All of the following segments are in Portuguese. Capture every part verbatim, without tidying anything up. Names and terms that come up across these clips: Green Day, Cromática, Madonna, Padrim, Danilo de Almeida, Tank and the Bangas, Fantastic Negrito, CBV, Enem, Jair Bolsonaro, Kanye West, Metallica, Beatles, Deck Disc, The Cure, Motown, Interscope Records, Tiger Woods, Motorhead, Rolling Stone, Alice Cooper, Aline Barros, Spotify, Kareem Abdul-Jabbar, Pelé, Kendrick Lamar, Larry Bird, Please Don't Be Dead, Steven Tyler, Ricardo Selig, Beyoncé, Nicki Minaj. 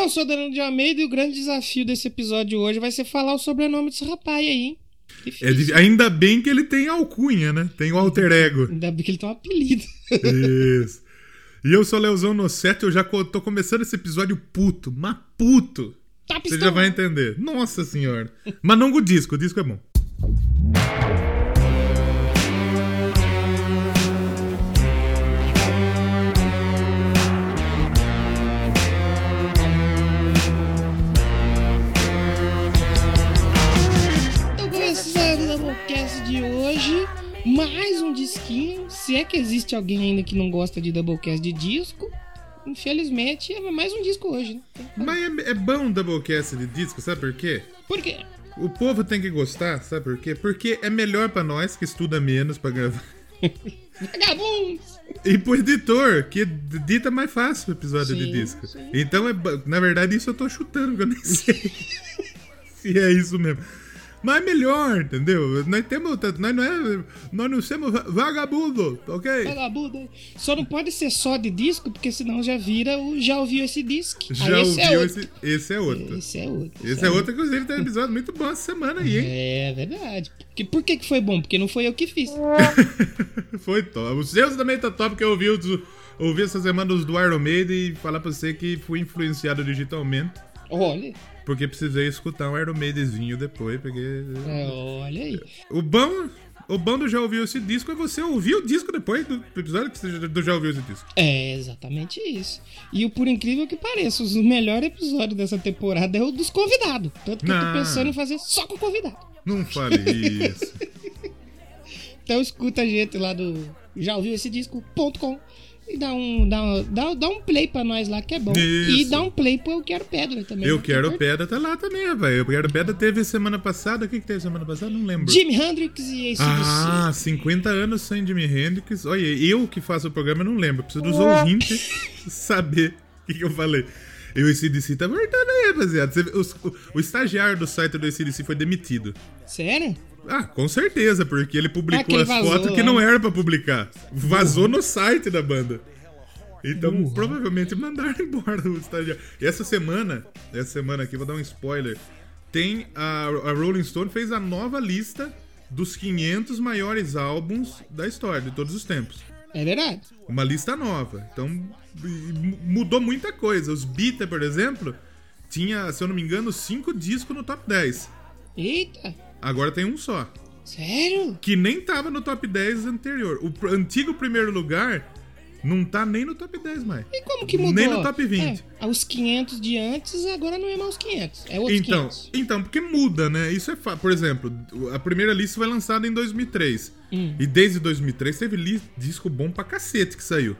Eu sou o Danilo de Almeida e o grande desafio desse episódio hoje vai ser falar o sobrenome desse rapaz aí, hein? É, ainda bem que ele tem alcunha, né? Tem o alter ego. Ainda bem que ele tem um apelido. Isso. E eu sou o Leozão Nocete, eu já tô começando esse episódio puto, mas puto. Tá pistão. Você já vai entender. Nossa senhora. Mas não com o disco, o disco é bom. De hoje, mais um disquinho. Se é que existe alguém ainda que não gosta de Doublecast de disco, infelizmente é mais um disco hoje, né? Mas é, é bom Doublecast de disco, sabe por quê? Por quê? O povo tem que gostar, sabe por quê? Porque é melhor pra nós que estuda menos pra gravar. Vagabundos! E pro editor, que edita mais fácil o episódio sim, de disco. Sim. Então, é, na verdade, isso eu tô chutando, porque eu nem sei se é isso mesmo. Mas é melhor, entendeu? Nós temos. Nós não, é, nós não somos vagabundo, ok? Vagabundo. Só não pode ser só de disco, porque senão já vira o Já Ouviu Esse Disco. Já aí, esse ouviu é esse. Esse é outro. Esse é outro. Esse, esse é, é outro, inclusive, tem um episódio muito bom essa semana aí, hein? É verdade. Porque, por que, que foi bom? Porque não foi eu que fiz. Foi top. O seu também tá top, porque eu ouvi, os, ouvi essa semana os do Iron Maiden e falar pra você que fui influenciado digitalmente. Olha. Porque precisei escutar um Iron Maidenzinho depois, porque... É, olha aí. O bom, o bom do Já Ouviu Esse Disco é você ouvir o disco depois do episódio que você do Já Ouviu Esse Disco. É, exatamente isso. E o por incrível que pareça, o melhor episódio dessa temporada é o dos convidados. Tanto que não. Eu tô pensando em fazer só com o convidado. Não fale isso. Então escuta a gente lá do já ouviu esse disco ponto com. E dá um, dá, um, dá, dá um play pra nós lá, que é bom. Isso. E dá um play pro Eu Quero Pedra também. Eu Quero Pedra tá lá também, velho. Eu Quero Pedra teve semana passada. O que que teve semana passada? Não lembro. Jimi Hendrix e A C D C. Ah, cinquenta anos sem Jimi Hendrix. Olha, eu que faço o programa não lembro. Preciso dos oh. ouvintes saber o que, que eu falei. E o E C D C tá voltando aí, rapaziada. O, o, o estagiário do site do E C D C foi demitido. Sério? Ah, com certeza, porque ele publicou ah, as vazou, fotos que não era pra publicar. Vazou uhum. no site da banda. Então, uhum. provavelmente mandaram embora o estagiário. E essa semana, essa semana aqui, vou dar um spoiler, tem a, a Rolling Stone fez a nova lista dos quinhentos maiores álbuns da história, de todos os tempos. É verdade. Uma lista nova. Então, mudou muita coisa. Os Beatles, por exemplo, tinha, se eu não me engano, cinco discos no top dez. Eita! Agora tem um só. Sério? Que nem tava no top dez anterior. O antigo primeiro lugar não tá nem no top dez mais. E como que mudou? Nem no top vinte. É, os quinhentos de antes, agora não é mais os quinhentos. É outros então, quinhentos. Então, porque muda, né? Isso é fa... Por exemplo, a primeira lista foi lançada em dois mil e três. Hum. E desde dois mil e três teve li... disco bom pra cacete que saiu.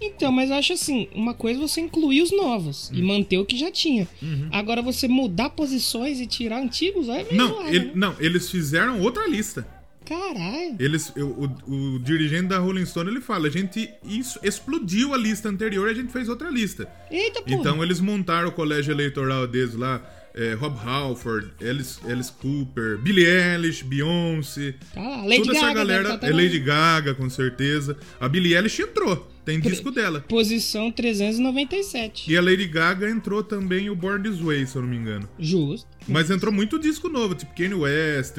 Então, mas eu acho assim, uma coisa é você incluir os novos uhum. e manter o que já tinha. Uhum. Agora você mudar posições e tirar antigos, aí é meio não, ele, né? Não, eles fizeram outra lista. Caralho. Eles, eu, o, o dirigente da Rolling Stone, ele fala, a gente isso, explodiu a lista anterior e a gente fez outra lista. Eita, porra. Então eles montaram o colégio eleitoral deles lá, é, Rob Halford, Alice, Alice Cooper, Billie Eilish, Beyoncé, ah, Lady toda Gaga, essa galera, é Lady Gaga, com certeza. A Billie Eilish entrou, tem disco dela. Posição trezentos e noventa e sete. E a Lady Gaga entrou também o Born This Way, se eu não me engano. Justo. Mas entrou muito disco novo, tipo Kanye West,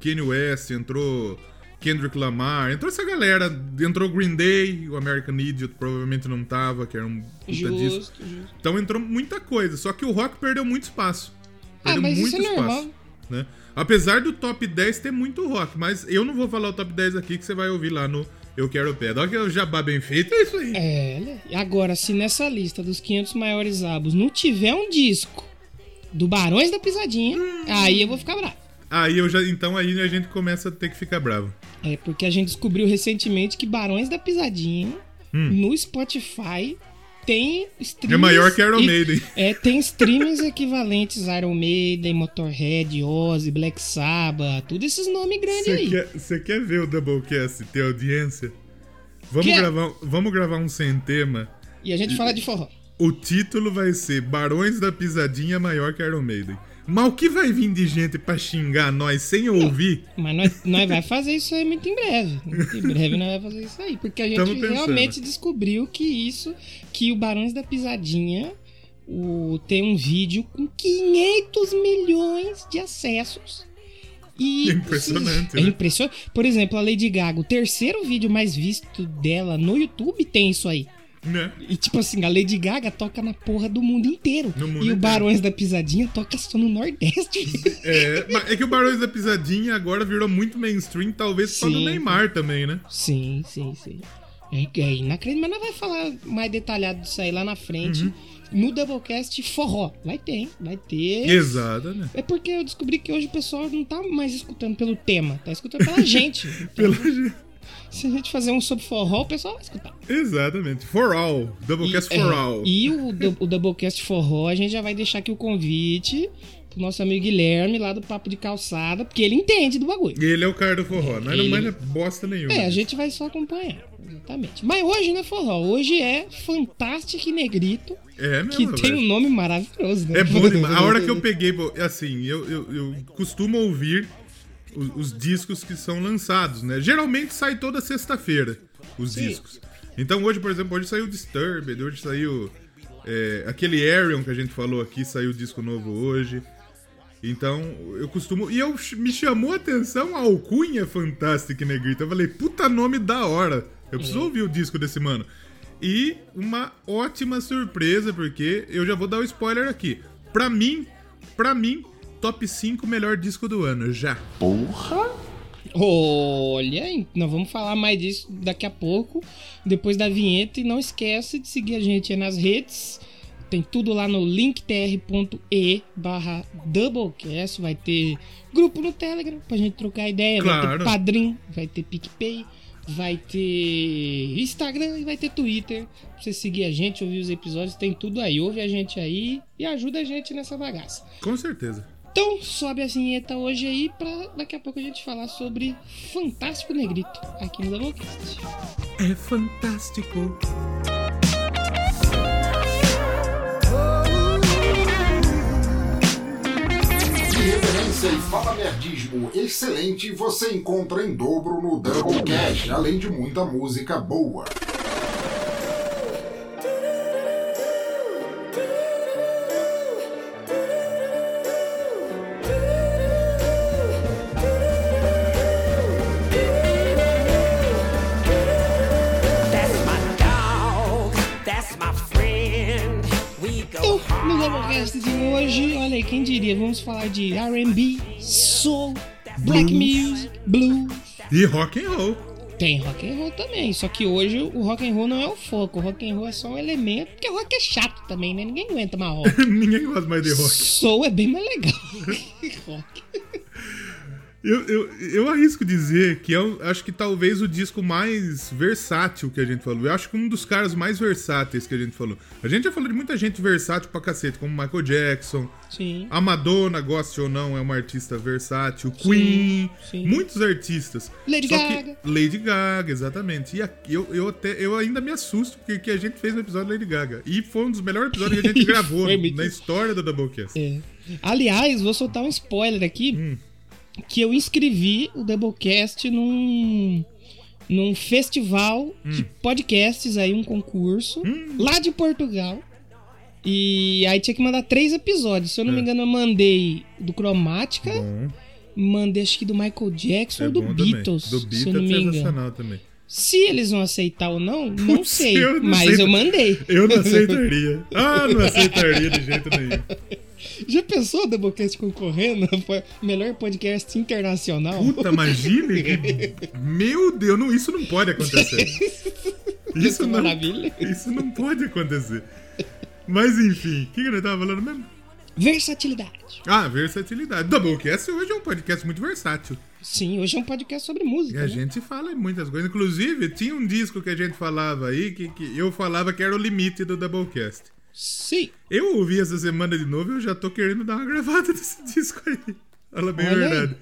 Kanye West entrou Kendrick Lamar, entrou essa galera, entrou Green Day, o American Idiot provavelmente não tava, que era um puta justo, disco. Justo. Então entrou muita coisa, só que o rock perdeu muito espaço. Perdeu ah, mas muito isso espaço, é normal. Né? Apesar do top dez ter muito rock, mas eu não vou falar o top dez aqui que você vai ouvir lá no Eu Quero Pedra. Olha que o jabá bem feito, é isso aí. É, agora, se nessa lista dos quinhentos maiores álbuns não tiver um disco do Barões da Pisadinha, hum. aí eu vou ficar bravo. Aí eu já, então aí a gente começa a ter que ficar bravo. É, porque a gente descobriu recentemente que Barões da Pisadinha hum. no Spotify tem streams... É maior que Iron Maiden. É, tem streams equivalentes a Iron Maiden, Motorhead, Ozzy, Black Sabbath, todos esses nomes grandes cê aí. Você quer, quer ver o Doublecast ter audiência? Vamos gravar, vamos gravar um sem tema. E a gente e, fala de forró. O título vai ser Barões da Pisadinha maior que Iron Maiden. Mas o que vai vir de gente pra xingar nós sem não, ouvir? Mas nós, nós vai fazer isso aí muito em breve. Muito em breve nós vai fazer isso aí. Porque a gente realmente descobriu que isso, que o Barões da Pisadinha o, tem um vídeo com quinhentos milhões de acessos. E, é impressionante, sim, né? É impressionante. Por exemplo, a Lady Gaga, o terceiro vídeo mais visto dela no YouTube tem isso aí. Né? E tipo assim, a Lady Gaga toca na porra do mundo inteiro. No mundo e inteiro. O Barões da Pisadinha toca só no Nordeste. É, é que o Barões da Pisadinha agora virou muito mainstream, talvez sim, só do Neymar também, né? Sim, sim, sim. É inacreditável, mas nós vamos falar mais detalhado disso aí lá na frente. Uhum. No Doublecast forró. Vai ter, hein? Vai ter. Exato, né? É porque eu descobri que hoje o pessoal não tá mais escutando pelo tema, tá escutando pela gente. Pela gente. Se a gente fazer um sobre forró, o pessoal vai escutar. Exatamente. For all. Doublecast for é, all. E o, o Doublecast forró, a gente já vai deixar aqui o convite pro nosso amigo Guilherme, lá do Papo de Calçada, porque ele entende do bagulho. Ele é o cara do forró. É, não ele... manda bosta nenhuma. É, a gente vai só acompanhar. Exatamente. Mas hoje não é forró. Hoje é Fantastic Negrito. É mesmo, que tem um nome maravilhoso, né? É bom demais. A hora que eu peguei, assim, eu, eu, eu costumo ouvir... Os, os discos que são lançados, né? Geralmente sai toda sexta-feira os Sim. discos. Então hoje, por exemplo, hoje saiu Disturbed, hoje saiu é, aquele Arion que a gente falou aqui, saiu o disco novo hoje. Então eu costumo... E eu, me chamou a atenção a alcunha Fantastic Negrito. Eu falei, puta nome da hora, eu preciso uhum. ouvir o disco desse mano. E uma ótima surpresa, porque eu já vou dar o um spoiler aqui. Pra mim, pra mim... Top cinco melhor disco do ano, já. Porra! Olha, nós vamos falar mais disso daqui a pouco, depois da vinheta. E não esquece de seguir a gente aí nas redes. Tem tudo lá no linktr.e barra Doublecast. Vai ter grupo no Telegram pra gente trocar ideia. Claro. Vai ter Padrim, vai ter PicPay, vai ter Instagram e vai ter Twitter. Pra você seguir a gente, ouvir os episódios, tem tudo aí. Ouve a gente aí e ajuda a gente nessa bagaça. Com certeza. Então, sobe a vinheta hoje aí pra daqui a pouco a gente falar sobre Fantástico Negrito aqui no Doublecast. É fantástico. Irreverência e fala nerdismo excelente você encontra em dobro no Doublecast, além de muita música boa. No Doublecast de hoje, olha aí, quem diria, vamos falar de R and B, soul, black music, blues e rock and roll. Tem rock and roll também, só que hoje o rock and roll não é o foco, o rock and roll é só um elemento, porque rock é chato também, né? Ninguém aguenta mais rock. Ninguém gosta mais de rock. Soul é bem mais legal que rock. Eu, eu, eu arrisco dizer que eu acho que talvez o disco mais versátil que a gente falou. Eu acho que um dos caras mais versáteis que a gente falou. A gente já falou de muita gente versátil pra cacete, como Michael Jackson. Sim. A Madonna, goste ou não, é uma artista versátil. Queen. Sim, sim. Muitos artistas. Lady Só Gaga. Que Lady Gaga, exatamente. E a, eu, eu, até, eu ainda me assusto porque a gente fez um episódio da Lady Gaga. E foi um dos melhores episódios que a gente gravou foi, na história do Doublecast. É. Aliás, vou soltar um spoiler aqui. Hum. Que eu inscrevi o Doublecast num, num festival hum. de podcasts, aí um concurso, hum. lá de Portugal. E aí tinha que mandar três episódios. Se eu não é. me engano, eu mandei do Cromática, bom. mandei acho que do Michael Jackson é ou do Beatles. Também. Do Beatles se eu não me engano. Também. Se eles vão aceitar ou não, não Putz, sei. Eu não mas sei. eu mandei. Eu não aceitaria. Ah, não aceitaria de jeito nenhum. Já pensou o Doublecast concorrendo? Melhor podcast internacional? Puta, imagine! Que... Meu Deus, não, isso não pode acontecer. Isso que não, maravilha! Isso não pode acontecer. Mas enfim, o que, que eu tava falando mesmo? Versatilidade. Ah, versatilidade. Doublecast hoje é um podcast muito versátil. Sim, hoje é um podcast sobre música. E a né? gente fala em muitas coisas. Inclusive, tinha um disco que a gente falava aí, que, que eu falava que era o limite do Doublecast. Sim. Eu ouvi essa semana de novo e eu já tô querendo dar uma gravada desse disco aí. Fala bem a verdade.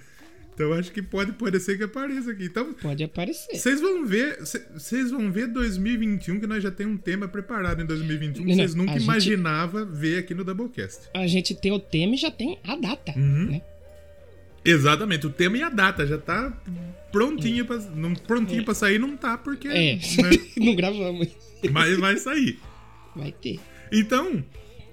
Então acho que pode, pode ser que apareça aqui. Então, pode aparecer. Vocês vão ver, vocês vão ver dois mil e vinte e um que nós já temos um tema preparado em dois mil e vinte e um que vocês nunca imaginavam ver aqui no Doublecast. A gente tem o tema e já tem a data, uhum. né? Exatamente, o tema e a data já tá prontinho, é. pra, não, prontinho é. pra sair, não tá, porque... É, né? Não gravamos. Mas vai sair. Vai ter. Então,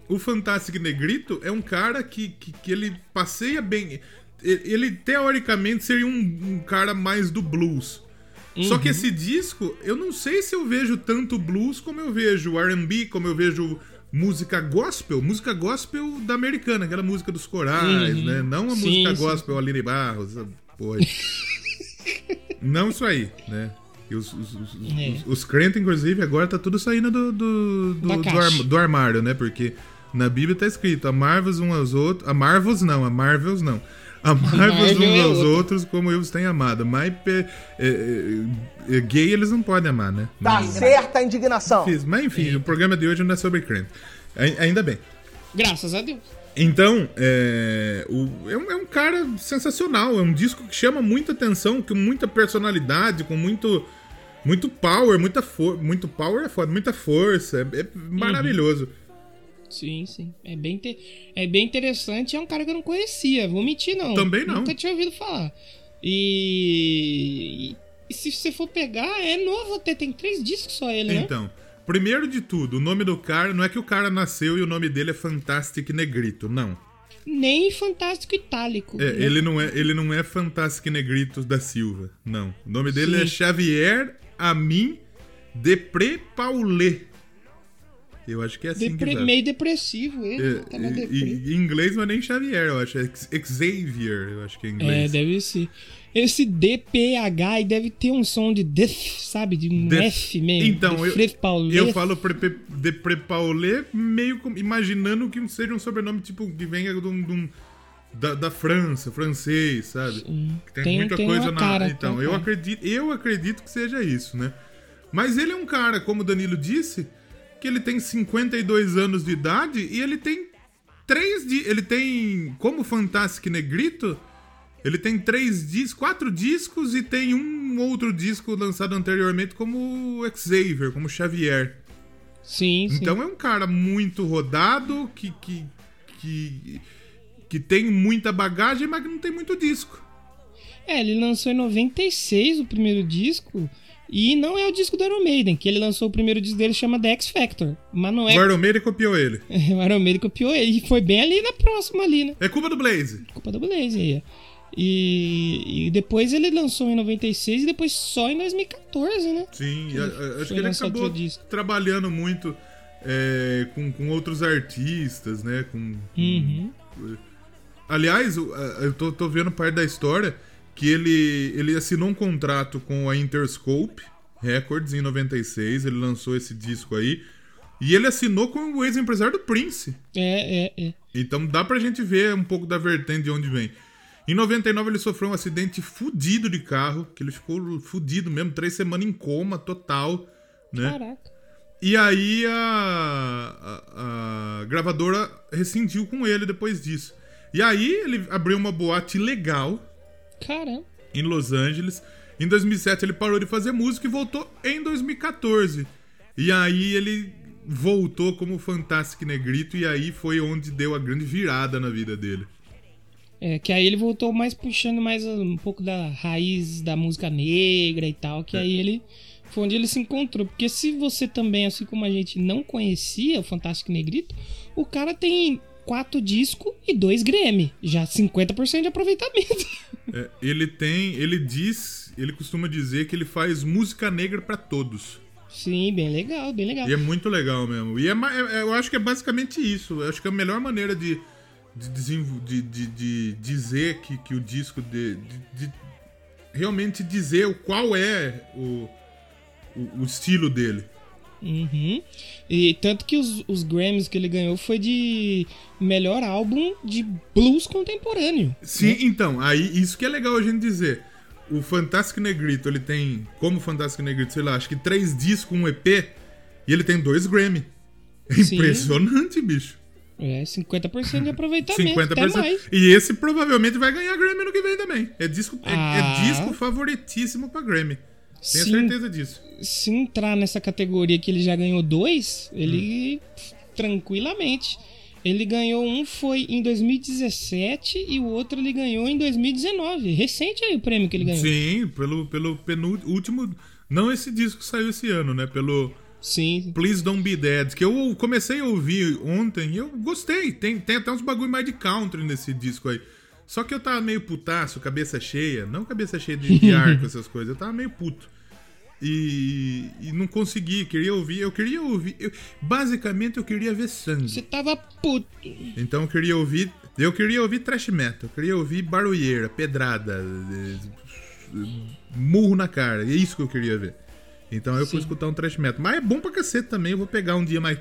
o Fantastic Negrito é um cara que, que, que ele passeia bem... Ele, teoricamente, seria um, um cara mais do blues. Uhum. Só que esse disco, eu não sei se eu vejo tanto blues como eu vejo R and B, como eu vejo música gospel. Música gospel da americana, aquela música dos corais, uhum. né? Não a sim, música sim. gospel Aline Barros, essa porra. Não isso aí, né? Os, os, os, é. os, os crentes, inclusive, agora tá tudo saindo do, do, do, do, ar, do armário, né? Porque na Bíblia tá escrito a Marvels uns aos outros... A Marvels não, a Marvels não. Amai-vos uns aos outros como eu os tenho amado. Mas é, é, é, gay eles não podem amar, né? Tá mas... certa a indignação. Mas enfim, é. o programa de hoje não é sobre crente. Ainda bem. Graças a Deus. Então, é, o, é, um, é um cara sensacional. É um disco que chama muita atenção, com muita personalidade, com muito, muito power, muita força. Muito power é foda, muita força. É, é maravilhoso. Uhum. Sim, sim. É bem, te... é bem interessante. É um cara que eu não conhecia. Vou mentir, não. Também não. Nunca tinha ouvido falar. E... e se você for pegar, é novo até. Tem três discos só ele, né? Então, primeiro de tudo, o nome do cara... Não é que o cara nasceu e o nome dele é Fantastic Negrito, não. Nem Fantástico Itálico. É, né? ele, não é, ele não é Fantastic Negrito da Silva, não. O nome dele sim. é Xavier Amin Depré Paulé. Eu acho que é assim Depre- que meio depressivo ele. É, né? tá em inglês não é nem Xavier, eu acho. É Xavier, eu acho que é em inglês. É, deve ser. Esse D P H deve ter um som de death, sabe? De um death. F mesmo. Então, de eu, eu falo Depré Paulé meio como, imaginando que seja um sobrenome tipo que venha de um, de um, da, da França, francês, sabe? Tem, tem muita tem coisa na... Cara, então, tá, eu, acredito, eu acredito que seja isso, né? Mas ele é um cara, como o Danilo disse... que ele tem cinquenta e dois anos de idade e ele tem três di- ele tem, como Fantastic Negrito, ele tem três dis- quatro discos e tem um outro disco lançado anteriormente como Xavier, como Xavier. Sim, sim. Então é um cara muito rodado, que, que, que, que tem muita bagagem, mas que não tem muito disco. É, ele lançou em noventa e seis o primeiro disco... E não é o disco do Iron Maiden, que ele lançou o primeiro disco dele, chama The X Factor. Mas não é... O Iron Maiden copiou ele. O Iron Maiden copiou ele e foi bem ali na próxima ali, né? É culpa do Blaze. Culpa do Blaze, aí. E, e depois ele lançou em noventa e seis e depois só em dois mil e catorze, né? Sim, ele, acho que ele acabou trabalhando muito é, com, com outros artistas, né? Com, com... Uhum. Aliás, eu tô, tô vendo parte da história... que ele, ele assinou um contrato com a Interscope Records em noventa e seis, ele lançou esse disco aí, e ele assinou com o ex-empresário do Prince. É, é, é. Então dá pra gente ver um pouco da vertente de onde vem. Em noventa e nove ele sofreu um acidente fudido de carro, que ele ficou fudido mesmo, três semanas em coma total, né? Caraca. E aí a, a, a gravadora rescindiu com ele depois disso. E aí ele abriu uma boate legal... Caramba. Em Los Angeles. Em dois mil e sete ele parou de fazer música e voltou em dois mil e catorze. E aí ele voltou como Fantastic Negrito e aí foi onde deu a grande virada na vida dele. É, que aí ele voltou mais puxando mais um pouco da raiz da música negra e tal, que é. aí ele foi onde ele se encontrou. Porque se você também, assim como a gente, não conhecia o Fantastic Negrito, o cara tem... quatro discos e dois Grammy. Já cinquenta por cento de aproveitamento. É, ele tem... Ele diz... Ele costuma dizer que ele faz música negra pra todos. Sim, bem legal, bem legal. E é muito legal mesmo. E é, é, eu acho que é basicamente isso. Eu acho que a melhor maneira de... De, de, de, de dizer que, que o disco... De, de, de realmente dizer qual é o, o, o estilo dele. Uhum. E tanto que os, os Grammys que ele ganhou foi de melhor álbum de blues contemporâneo. Sim, né? Então, aí isso que é legal a gente dizer. O Fantastic Negrito, ele tem, como Fantastic Negrito, sei lá, acho que três discos, um E P, e ele tem dois Grammy. É impressionante, bicho. É, cinquenta por cento de aproveitamento, cinquenta por cento. Até mais. E esse provavelmente vai ganhar Grammy no que vem também. É disco, ah. é, é disco favoritíssimo pra Grammy. Tenho se, certeza disso. Se entrar nessa categoria que ele já ganhou dois, ele hum. tranquilamente. Ele ganhou um foi em dois mil e dezessete e o outro ele ganhou em dois mil e dezenove. Recente aí o prêmio que ele ganhou. Sim, pelo, pelo penúltimo. Não esse disco que saiu esse ano, né? Pelo Sim. Please Don't Be Dead, que eu comecei a ouvir ontem e eu gostei. Tem, tem até uns bagulho mais de country nesse disco aí. Só que eu tava meio putaço, cabeça cheia. Não cabeça cheia de P R com essas coisas. Eu tava meio puto. E, e não consegui. Queria ouvir. Eu queria ouvir. Eu, basicamente, eu queria ver sangue. Você tava puto. Então, eu queria ouvir... Eu queria ouvir thrash metal. Eu queria ouvir barulheira, pedrada, murro na cara. É isso que eu queria ver. Então eu Sim. fui escutar um thrash metal. Mas é bom pra cacete também. Eu vou pegar um dia mais,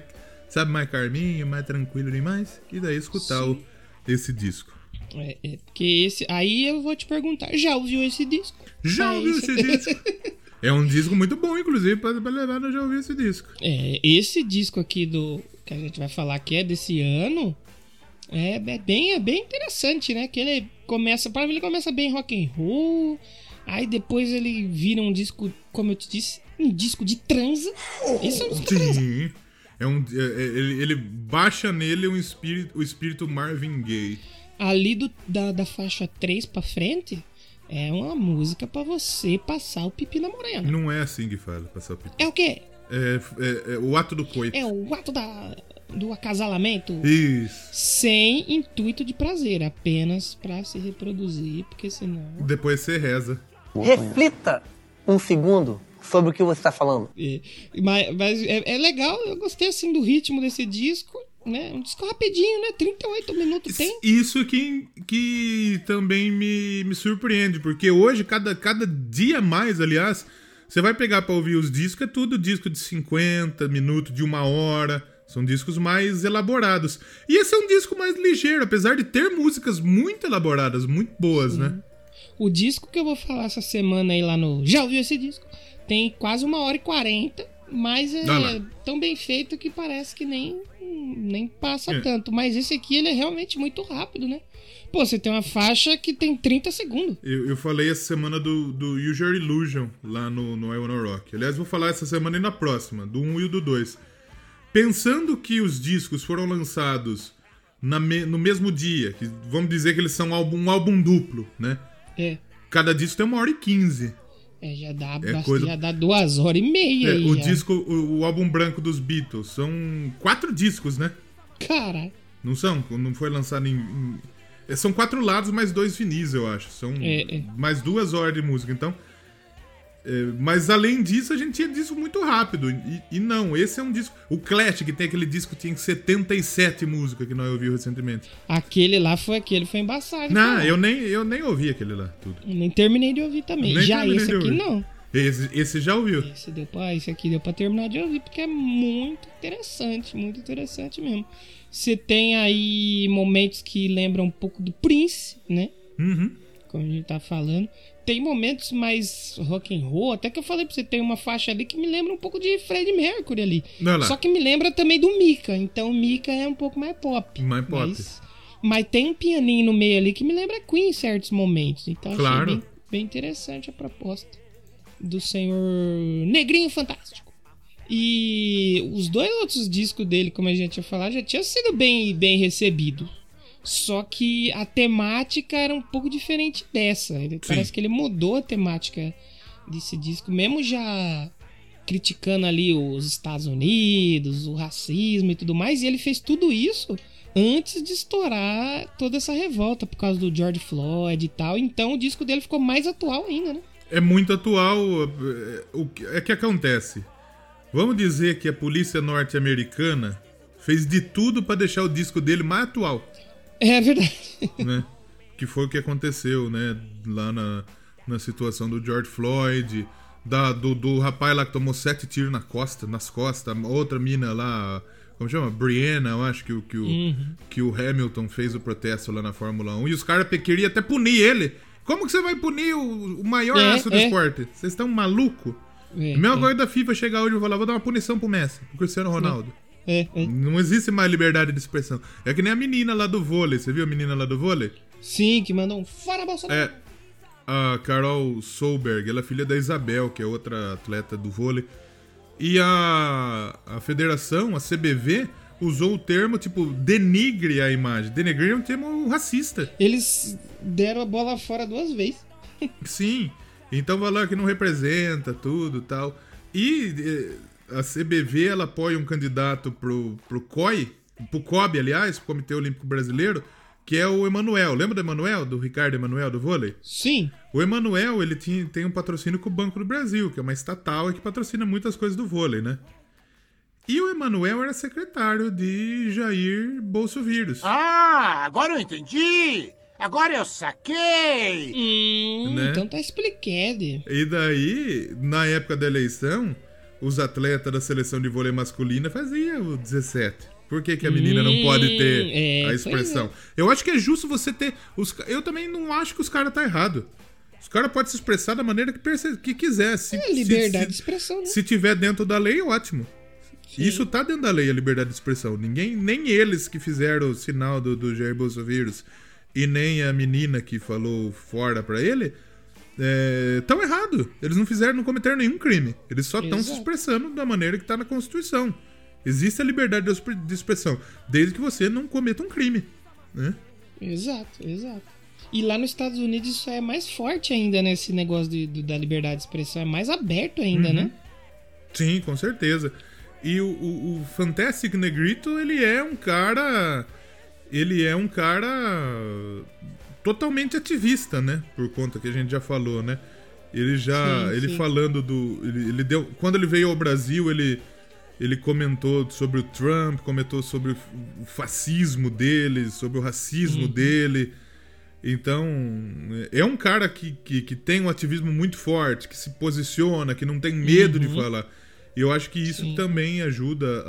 sabe, mais calminho, mais tranquilo demais. E daí escutar o, esse disco. É, é, porque esse... Aí eu vou te perguntar, já ouviu esse disco? Já ouviu esse disco? É um disco muito bom, inclusive, pra, pra levar, eu já ouvi esse disco. É, esse disco aqui do... Que a gente vai falar que é desse ano... É, é, bem, é bem interessante, né? Que ele começa... Para mim, ele começa bem rock and roll... Aí depois ele vira um disco, como eu te disse, um disco de transa. Isso é um disco de transa. Sim. É um, é, ele, ele baixa nele um espírito, o espírito Marvin Gaye. Ali do, da, da faixa três pra frente, é uma música pra você passar o pipi na morena. Não é assim que fala, passar o pipi. É o quê? É, é, é o ato do coito. É o ato da, do acasalamento. Isso. Sem intuito de prazer, apenas pra se reproduzir, porque senão... Depois você reza. Reflita um segundo sobre o que você está falando. É, mas mas é, é legal, eu gostei assim do ritmo desse disco, né? Um disco rapidinho, né? trinta e oito minutos tem. Isso que, que também me, me surpreende, porque hoje, cada, cada dia mais, aliás, você vai pegar para ouvir os discos, é tudo disco de cinquenta minutos, de uma hora. São discos mais elaborados. E esse é um disco mais ligeiro, apesar de ter músicas muito elaboradas, muito boas, Sim. né? O disco que eu vou falar essa semana aí lá no... Já ouviu esse disco? Tem quase uma hora e quarenta, mas é tão bem feito que parece que nem, nem passa é. tanto. Mas esse aqui, ele é realmente muito rápido, né? Pô, você tem uma faixa que tem trinta segundos. Eu, eu falei essa semana do, do Use Your Illusion lá no, no I Wanna Rock. Aliás, vou falar essa semana e na próxima, do um e do dois. Pensando que os discos foram lançados na me, no mesmo dia, que vamos dizer que eles são álbum, um álbum duplo, né? É. Cada disco tem uma hora e quinze. É, já dá, é bastante, coisa... já dá duas horas e meia. É, aí o já. disco, o, o álbum branco dos Beatles, são quatro discos, né? Cara. Não são? Não foi lançado em... em... São quatro lados mais dois vinis, eu acho. São é, é. mais duas horas de música, então... É, mas além disso, a gente tinha disco muito rápido. E, e não, esse é um disco... O Clash, que tem aquele disco que tinha setenta e sete músicas que nós ouvimos recentemente. Aquele lá foi aquele, foi embaçado. Não, eu nem, eu nem ouvi aquele lá, tudo. Eu nem terminei de ouvir também. Nem já esse aqui não. Esse, esse já ouviu? Esse, deu pra, esse aqui deu pra terminar de ouvir, porque é muito interessante, muito interessante mesmo. Você tem aí momentos que lembram um pouco do Prince, né? Uhum. Como a gente tá falando... Tem momentos mais rock and roll, até que eu falei pra você, tem uma faixa ali que me lembra um pouco de Freddie Mercury ali. Só que me lembra também do Mika, então o Mika é um pouco mais pop. Mais pop. Mas, mas tem um pianinho no meio ali que me lembra Queen em certos momentos. Então claro. achei bem, bem interessante a proposta do senhor Negrinho Fantástico. E os dois outros discos dele, como a gente ia falar, já tinham sido bem, bem recebidos. Só que a temática era um pouco diferente dessa. Ele, parece que ele mudou a temática desse disco, mesmo já criticando ali os Estados Unidos, o racismo e tudo mais. E ele fez tudo isso antes de estourar toda essa revolta por causa do George Floyd e tal. Então o disco dele ficou mais atual ainda, né? É muito atual. O que é que acontece? Vamos dizer que a polícia norte-americana fez de tudo para deixar o disco dele mais atual. É verdade. Né? Que foi o que aconteceu, né? Lá na, na situação do George Floyd, da, do, do rapaz lá que tomou sete tiros na costa, nas costas, outra mina lá, como chama? Brianna, eu acho que o, que o, uhum. que o Hamilton fez o protesto lá na Fórmula um. E os caras queriam até punir ele. Como que você vai punir o, o maior é, aço do é. esporte? Vocês estão malucos? É, a mesma é. coisa da FIFA chegar hoje e falar, vou dar uma punição pro Messi, pro Cristiano Ronaldo. É. É, é. Não existe mais liberdade de expressão. É que nem a menina lá do vôlei. Você viu a menina lá do vôlei? Sim, que mandou um fora Bolsonaro. É, a Carol Solberg, ela é filha da Isabel, que é outra atleta do vôlei. E a, a federação, a C B V, usou o termo, tipo, denigre a imagem. Denigre é um termo racista. Eles deram a bola fora duas vezes. Sim. Então, falou que não representa tudo e tal. E... a C B V ela apoia um candidato pro, pro C O I, pro C O B, aliás, pro Comitê Olímpico Brasileiro, que é o Emanuel. Lembra do Emanuel? Do Ricardo Emanuel, do vôlei? Sim. O Emanuel, ele tinha, tem um patrocínio com o Banco do Brasil, que é uma estatal e que patrocina muitas coisas do vôlei, né? E o Emanuel era secretário de Jair Bolsonaro. Ah, agora eu entendi! Agora eu saquei! Hum, né? Então tá explicado. E daí, na época da eleição, os atletas da seleção de vôlei masculina faziam o dezessete. Por que, que a menina hum, não pode ter é, a expressão? É. Eu acho que é justo você ter... Os... Eu também não acho que os caras tá errado. Os caras podem se expressar da maneira que, perce... que quiser. Se, é, liberdade se, se, de expressão, né? Se tiver dentro da lei, ótimo. Sim. Isso tá dentro da lei, a liberdade de expressão. Ninguém, nem eles que fizeram o sinal do, do Jair Bolsonaro e nem a menina que falou fora pra ele, é, tão errado. Eles não fizeram, não cometeram nenhum crime. Eles só estão se expressando da maneira que tá na Constituição. Existe a liberdade de expressão, desde que você não cometa um crime, né? Exato, exato. E lá nos Estados Unidos isso é mais forte ainda, né? Esse negócio de, de, da liberdade de expressão é mais aberto ainda, uhum. né? Sim, com certeza. E o, o, o Fantastic Negrito, ele é um cara... Ele é um cara totalmente ativista, né? Por conta que a gente já falou, né? Ele já... Sim, ele sim. falando do... Ele, ele deu, quando ele veio ao Brasil, ele... Ele comentou sobre o Trump, comentou sobre o fascismo dele, sobre o racismo uhum. dele. Então, é um cara que, que, que tem um ativismo muito forte, que se posiciona, que não tem medo uhum. de falar. E eu acho que isso Sim. também ajuda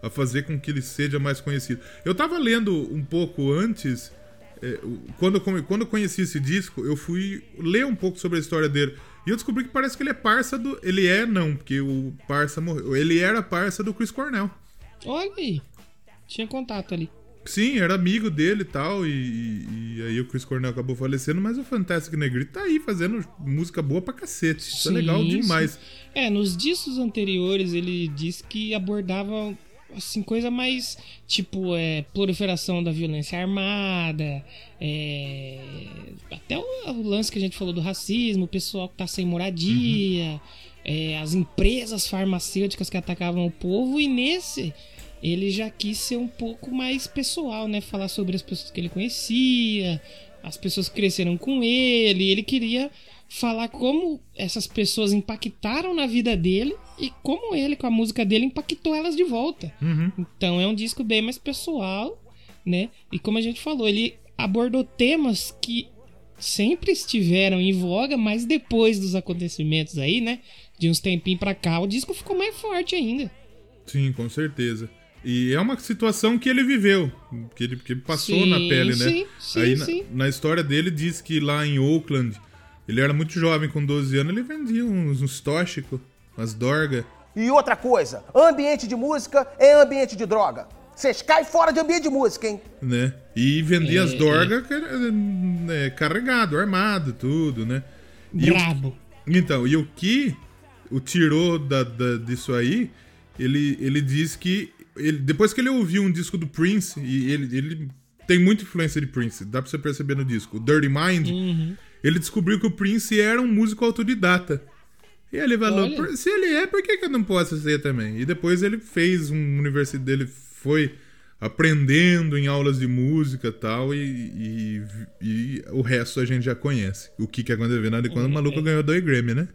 a, a fazer com que ele seja mais conhecido. Eu tava lendo um pouco antes, é, quando, eu, quando eu conheci esse disco, eu fui ler um pouco sobre a história dele. E eu descobri que parece que ele é parça do... Ele é, não, porque o parça morreu. Ele era parça do Chris Cornell. Olha aí. Tinha contato ali. Sim, era amigo dele tal, e tal. E aí o Chris Cornell acabou falecendo, mas o Fantastic Negrito tá aí fazendo música boa pra cacete. Isso sim, é legal demais. Sim. É, nos discos anteriores ele disse que abordava... Assim, coisa mais, tipo, é, proliferação da violência armada, é, até o, o lance que a gente falou do racismo, o pessoal que tá sem moradia, uhum. é, as empresas farmacêuticas que atacavam o povo, e nesse ele já quis ser um pouco mais pessoal, né? Falar sobre as pessoas que ele conhecia, as pessoas que cresceram com ele, ele queria falar como essas pessoas impactaram na vida dele e como ele, com a música dele, impactou elas de volta. Uhum. Então é um disco bem mais pessoal, né? E como a gente falou, ele abordou temas que sempre estiveram em voga, mas depois dos acontecimentos aí, né? De uns tempinhos pra cá, o disco ficou mais forte ainda. Sim, com certeza. E é uma situação que ele viveu, que ele, que ele passou sim, na pele, né? Sim, sim, aí, sim. Na, na história dele diz que lá em Oakland, ele era muito jovem, com doze anos, ele vendia uns, uns tóxicos, umas dorgas. E outra coisa, ambiente de música é ambiente de droga. Vocês caem fora de ambiente de música, hein? Né? E vendia é, as dorgas é. carregado, armado, tudo, né? E brabo. O, então, e o que o tirou da, da, disso aí, ele, ele diz que... Ele, depois que ele ouviu um disco do Prince, e ele, ele tem muita influência de Prince, dá pra você perceber no disco, o Dirty Mind... Uhum. Ele descobriu que o Prince era um músico autodidata. E ele falou, olha, se ele é, por que, que eu não posso ser também? E depois ele fez um universidade, ele foi aprendendo em aulas de música tal, e tal, e, e o resto a gente já conhece. O que, que aconteceu? Nada, quando o maluco é. ganhou dois Grammy, né?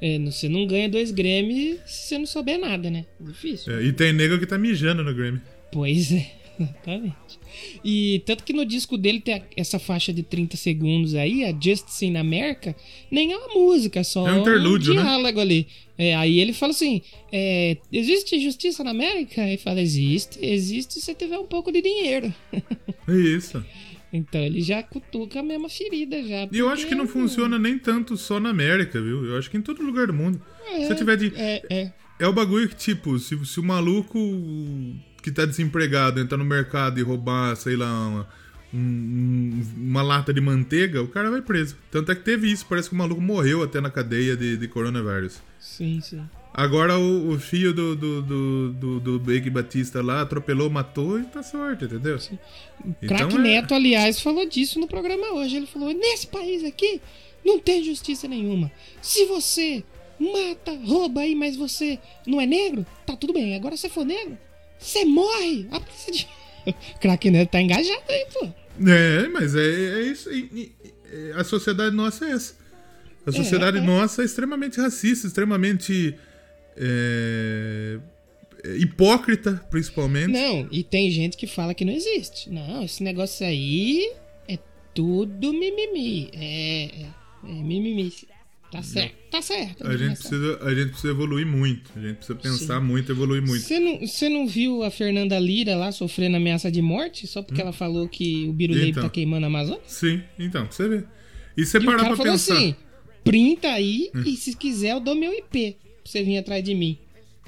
É, você não ganha dois Grammy se você não souber nada, né? Difícil. É, e tem nego que tá mijando no Grammy. Pois é. Exatamente. E tanto que no disco dele tem essa faixa de trinta segundos aí, a Just in America, nem é uma música, só é um interlúdio, um diálogo, né? Ali. É, aí ele fala assim, é, existe justiça na América? E fala, existe, existe se você tiver um pouco de dinheiro. Isso. Então ele já cutuca a mesma ferida já. E porque... eu acho que não funciona nem tanto só na América, viu? Eu acho que em todo lugar do mundo. É, se você tiver de... é, é. é o bagulho que, tipo, se, se o maluco... que tá desempregado, entrar no mercado e roubar, sei lá, uma, um, uma lata de manteiga, o cara vai preso. Tanto é que teve isso, parece que o maluco morreu até na cadeia de, de coronavírus. Sim, sim. Agora o, o filho do, do, do, do, do Big Batista lá atropelou, matou e tá sorte, entendeu? Sim. O então, Crack é... Neto, aliás, falou disso no programa hoje. Ele falou, nesse país aqui não tem justiça nenhuma. Se você mata, rouba aí, mas você não é negro? Tá tudo bem, agora se for negro, você morre. A polícia de... O craqueneiro tá engajado aí, pô. É, mas é, é isso. E, e, a sociedade nossa é essa. A sociedade é, é. nossa é extremamente racista, extremamente... É... hipócrita, principalmente. Não, e tem gente que fala que não existe. Não, esse negócio aí é tudo mimimi. É, é, é mimimi. Tá certo, tá certo. A gente, precisa, a gente precisa evoluir muito. A gente precisa pensar Sim. muito, evoluir muito. Você não, você não viu a Fernanda Lira lá sofrendo ameaça de morte só porque hum. ela falou que o Biruleibe então? tá queimando a Amazônia? Sim, então, você vê. E você parar pra falou pensar. Assim, printa aí hum. e se quiser eu dou meu I P pra você vir atrás de mim.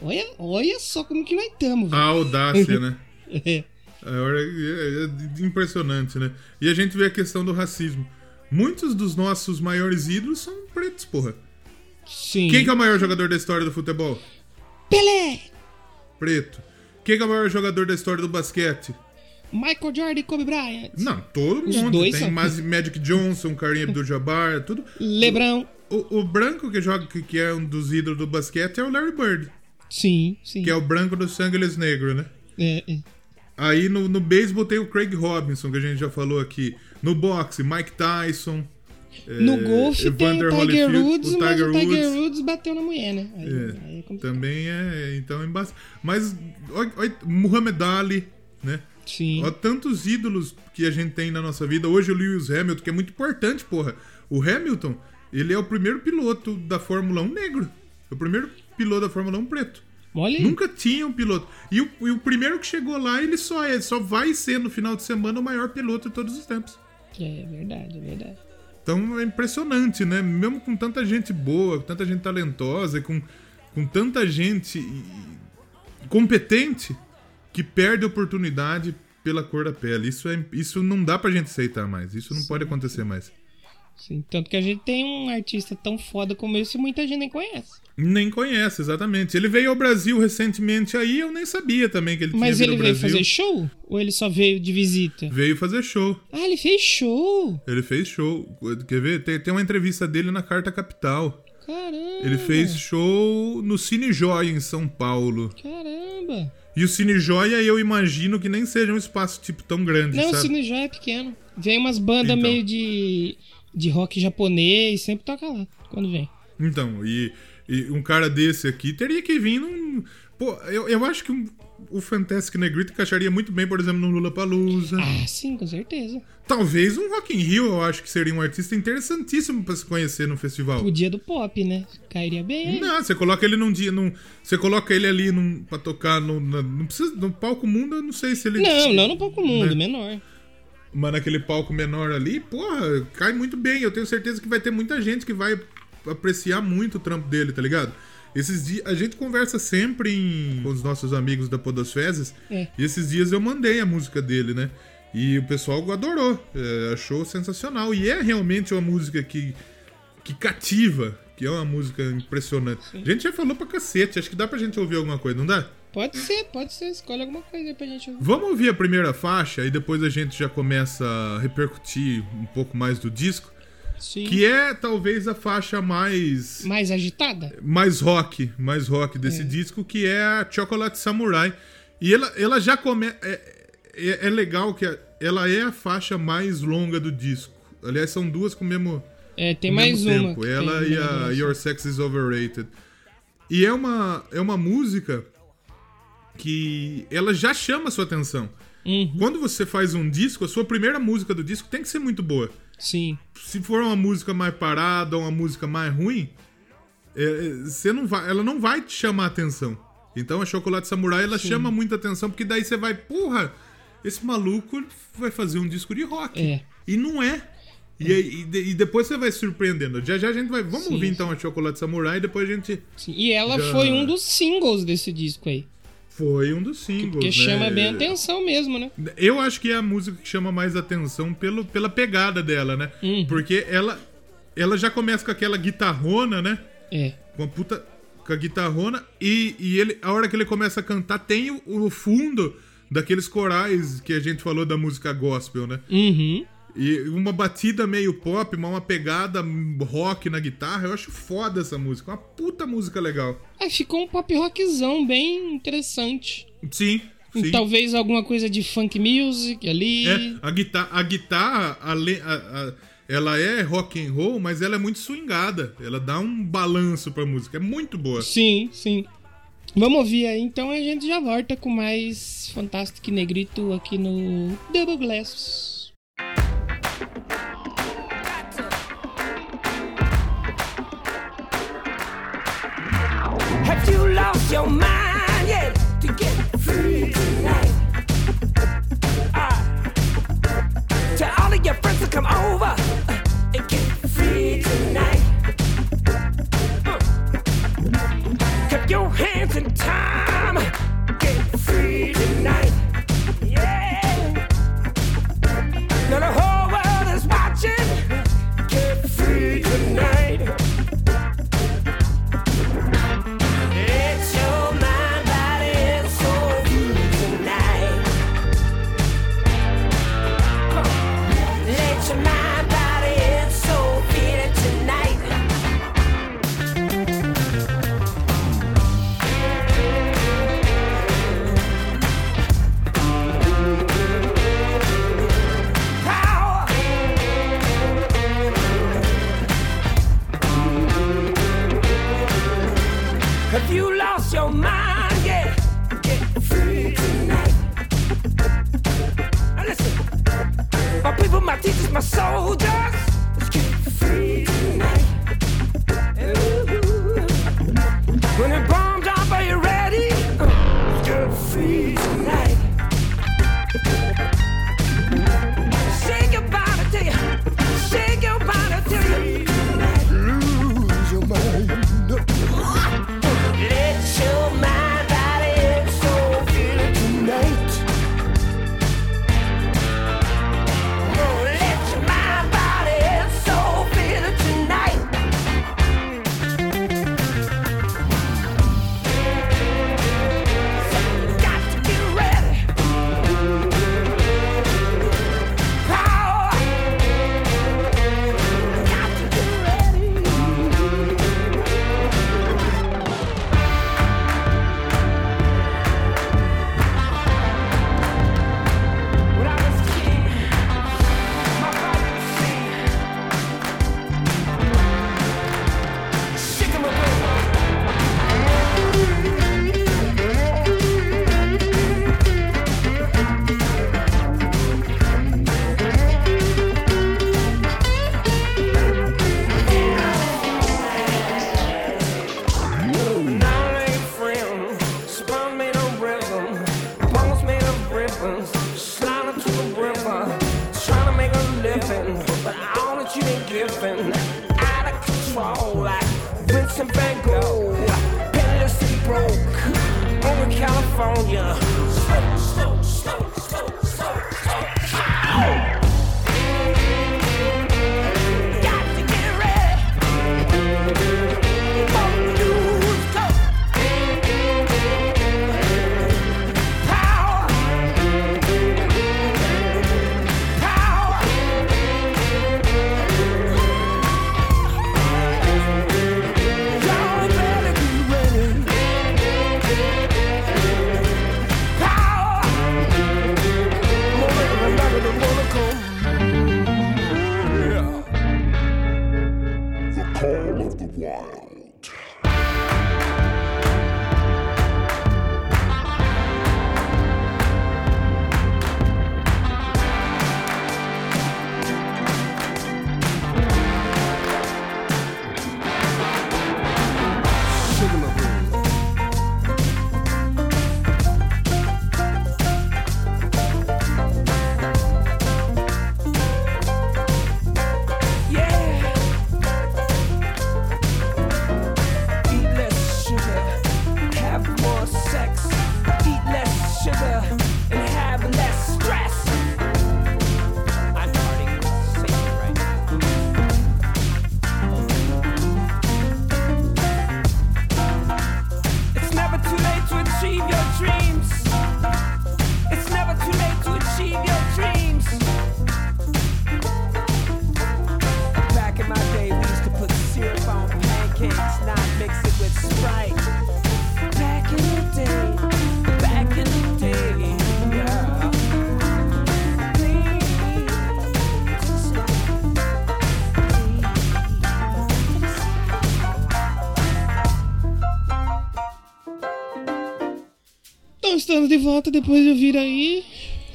Olha, olha só como que nós estamos. A audácia, né? é. É impressionante, né? E a gente vê a questão do racismo. Muitos dos nossos maiores ídolos são pretos, porra. Sim. Quem que é o maior jogador da história do futebol? Pelé! Preto. Quem que é o maior jogador da história do basquete? Michael Jordan e Kobe Bryant. Não, todo Os mundo. Dois Tem mais Magic Johnson, Kareem Abdul-Jabbar, tudo. LeBron. O, o branco que joga, que é um dos ídolos do basquete, é o Larry Bird. Sim, sim. Que é o branco do sangue negro, né? É, é. Aí no, no beisebol tem o Craig Robinson, que a gente já falou aqui. No boxe, Mike Tyson. No é, golfe tem o Tiger Woods, o Tiger mas Woods. o Tiger Woods bateu na mulher, né? Aí, é. Aí é Também é, então, embaçado. Mas, olha, olha, Muhammad Ali, né? Sim. Olha tantos ídolos que a gente tem na nossa vida. Hoje o Lewis Hamilton, que é muito importante, porra. O Hamilton, ele é o primeiro piloto da Fórmula um negro. É o primeiro... piloto da Fórmula um preto. Olha. Nunca tinha um piloto. E o, e o primeiro que chegou lá, ele só é, só vai ser no final de semana o maior piloto de todos os tempos. É verdade, é verdade. Então é impressionante, né? Mesmo com tanta gente boa, com tanta gente talentosa, com, com tanta gente competente que perde oportunidade pela cor da pele. Isso, é, isso não dá pra gente aceitar mais. Isso não Sim. pode acontecer mais. Sim, tanto que a gente tem um artista tão foda como esse e muita gente nem conhece. Nem conhece, exatamente. Ele veio ao Brasil recentemente aí, eu nem sabia também que ele tinha Mas vindo ele veio Brasil. fazer show? Ou ele só veio de visita? Veio fazer show. Ah, ele fez show! Ele fez show. Quer ver? Tem, tem uma entrevista dele na Carta Capital. Caramba! Ele fez show no Cine Joia, em São Paulo. Caramba! E o Cine Joia, eu imagino que nem seja um espaço tipo tão grande, Não, sabe? o Cine Joia é pequeno. Vem umas bandas então. meio de... de rock japonês, sempre toca lá, quando vem. Então, e, e um cara desse aqui teria que vir num... Pô, eu, eu acho que um, o Fantastic Negrito encaixaria muito bem, por exemplo, no Lollapalooza. Ah, sim, com certeza. Talvez um Rock in Rio, eu acho que seria um artista interessantíssimo pra se conhecer no festival. O dia do pop, né? Cairia bem aí. Não, você coloca ele num dia... Num, você coloca ele ali num, pra tocar no... Na, não precisa, no palco mundo, eu não sei se ele... Não, não no palco mundo, né? menor. Mas naquele palco menor ali, porra, cai muito bem. Eu tenho certeza que vai ter muita gente que vai apreciar muito o trampo dele, tá ligado? Esses dias, a gente conversa sempre em... com os nossos amigos da Podosfezes. É. E esses dias eu mandei a música dele, né? E o pessoal adorou, é, achou sensacional. E é realmente uma música que, que cativa, que é uma música impressionante. Sim. A gente já falou pra cacete, acho que dá pra gente ouvir alguma coisa, não dá? Pode ser, pode ser. Escolhe alguma coisa aí pra gente ouvir. Vamos ouvir a primeira faixa e depois a gente já começa a repercutir um pouco mais do disco. Sim. Que é talvez a faixa mais... Mais agitada? Mais rock, mais rock desse é. disco, que é a Chocolate Samurai. E ela, ela já começa... É, é, é legal que ela é a faixa mais longa do disco. Aliás, são duas com o mesmo É, tem mais uma. Tempo. Ela tem e a Your Sex is Overrated. E é uma, é uma música... que ela já chama a sua atenção. Uhum. Quando você faz um disco, a sua primeira música do disco tem que ser muito boa. Sim. Se for uma música mais parada ou uma música mais ruim, é, você não vai, ela não vai te chamar a atenção. Então a Chocolate Samurai, ela Sim. chama muita atenção, porque daí você vai, porra, esse maluco vai fazer um disco de rock. É. E não é. E, e, e depois você vai surpreendendo. Já já a gente vai... Vamos Sim. ouvir então a Chocolate Samurai e depois a gente... Sim. E ela já... foi um dos singles desse disco aí. Foi um dos singles, Porque né? chama bem a atenção mesmo, né? Eu acho que é a música que chama mais atenção pelo, pela pegada dela, né? Uhum. Porque ela, ela já começa com aquela guitarrona, né? É. Com a puta... Com a guitarrona. E, e ele, a hora que ele começa a cantar, tem o, o fundo daqueles corais que a gente falou da música gospel, né? Uhum. E uma batida meio pop, uma pegada rock na guitarra. Eu acho foda essa música. Uma puta música legal. É, ficou um pop rockzão bem interessante. Sim, sim. Talvez alguma coisa de funk music ali. É, a guitarra, a guitarra a, a, a, ela é rock and roll, mas ela é muito swingada. Ela dá um balanço pra música. É muito boa. Sim, sim. Vamos ouvir aí, então, e a gente já volta com mais Fantastic Negrito aqui no Double Glass. Have you lost your mind yet to get free tonight? Uh, tell all of your friends to come over uh, and get free tonight. Uh, keep your hands in time, get free tonight. Yeah. Now the whole world is watching, get free tonight. My teachers, my soldiers, let's get free tonight. Ooh. When the bomb drop, are you ready? Uh, get free tonight. Shake your body till you, shake your body till you lose your mind. Let your mind. Estamos de volta depois de ouvir aí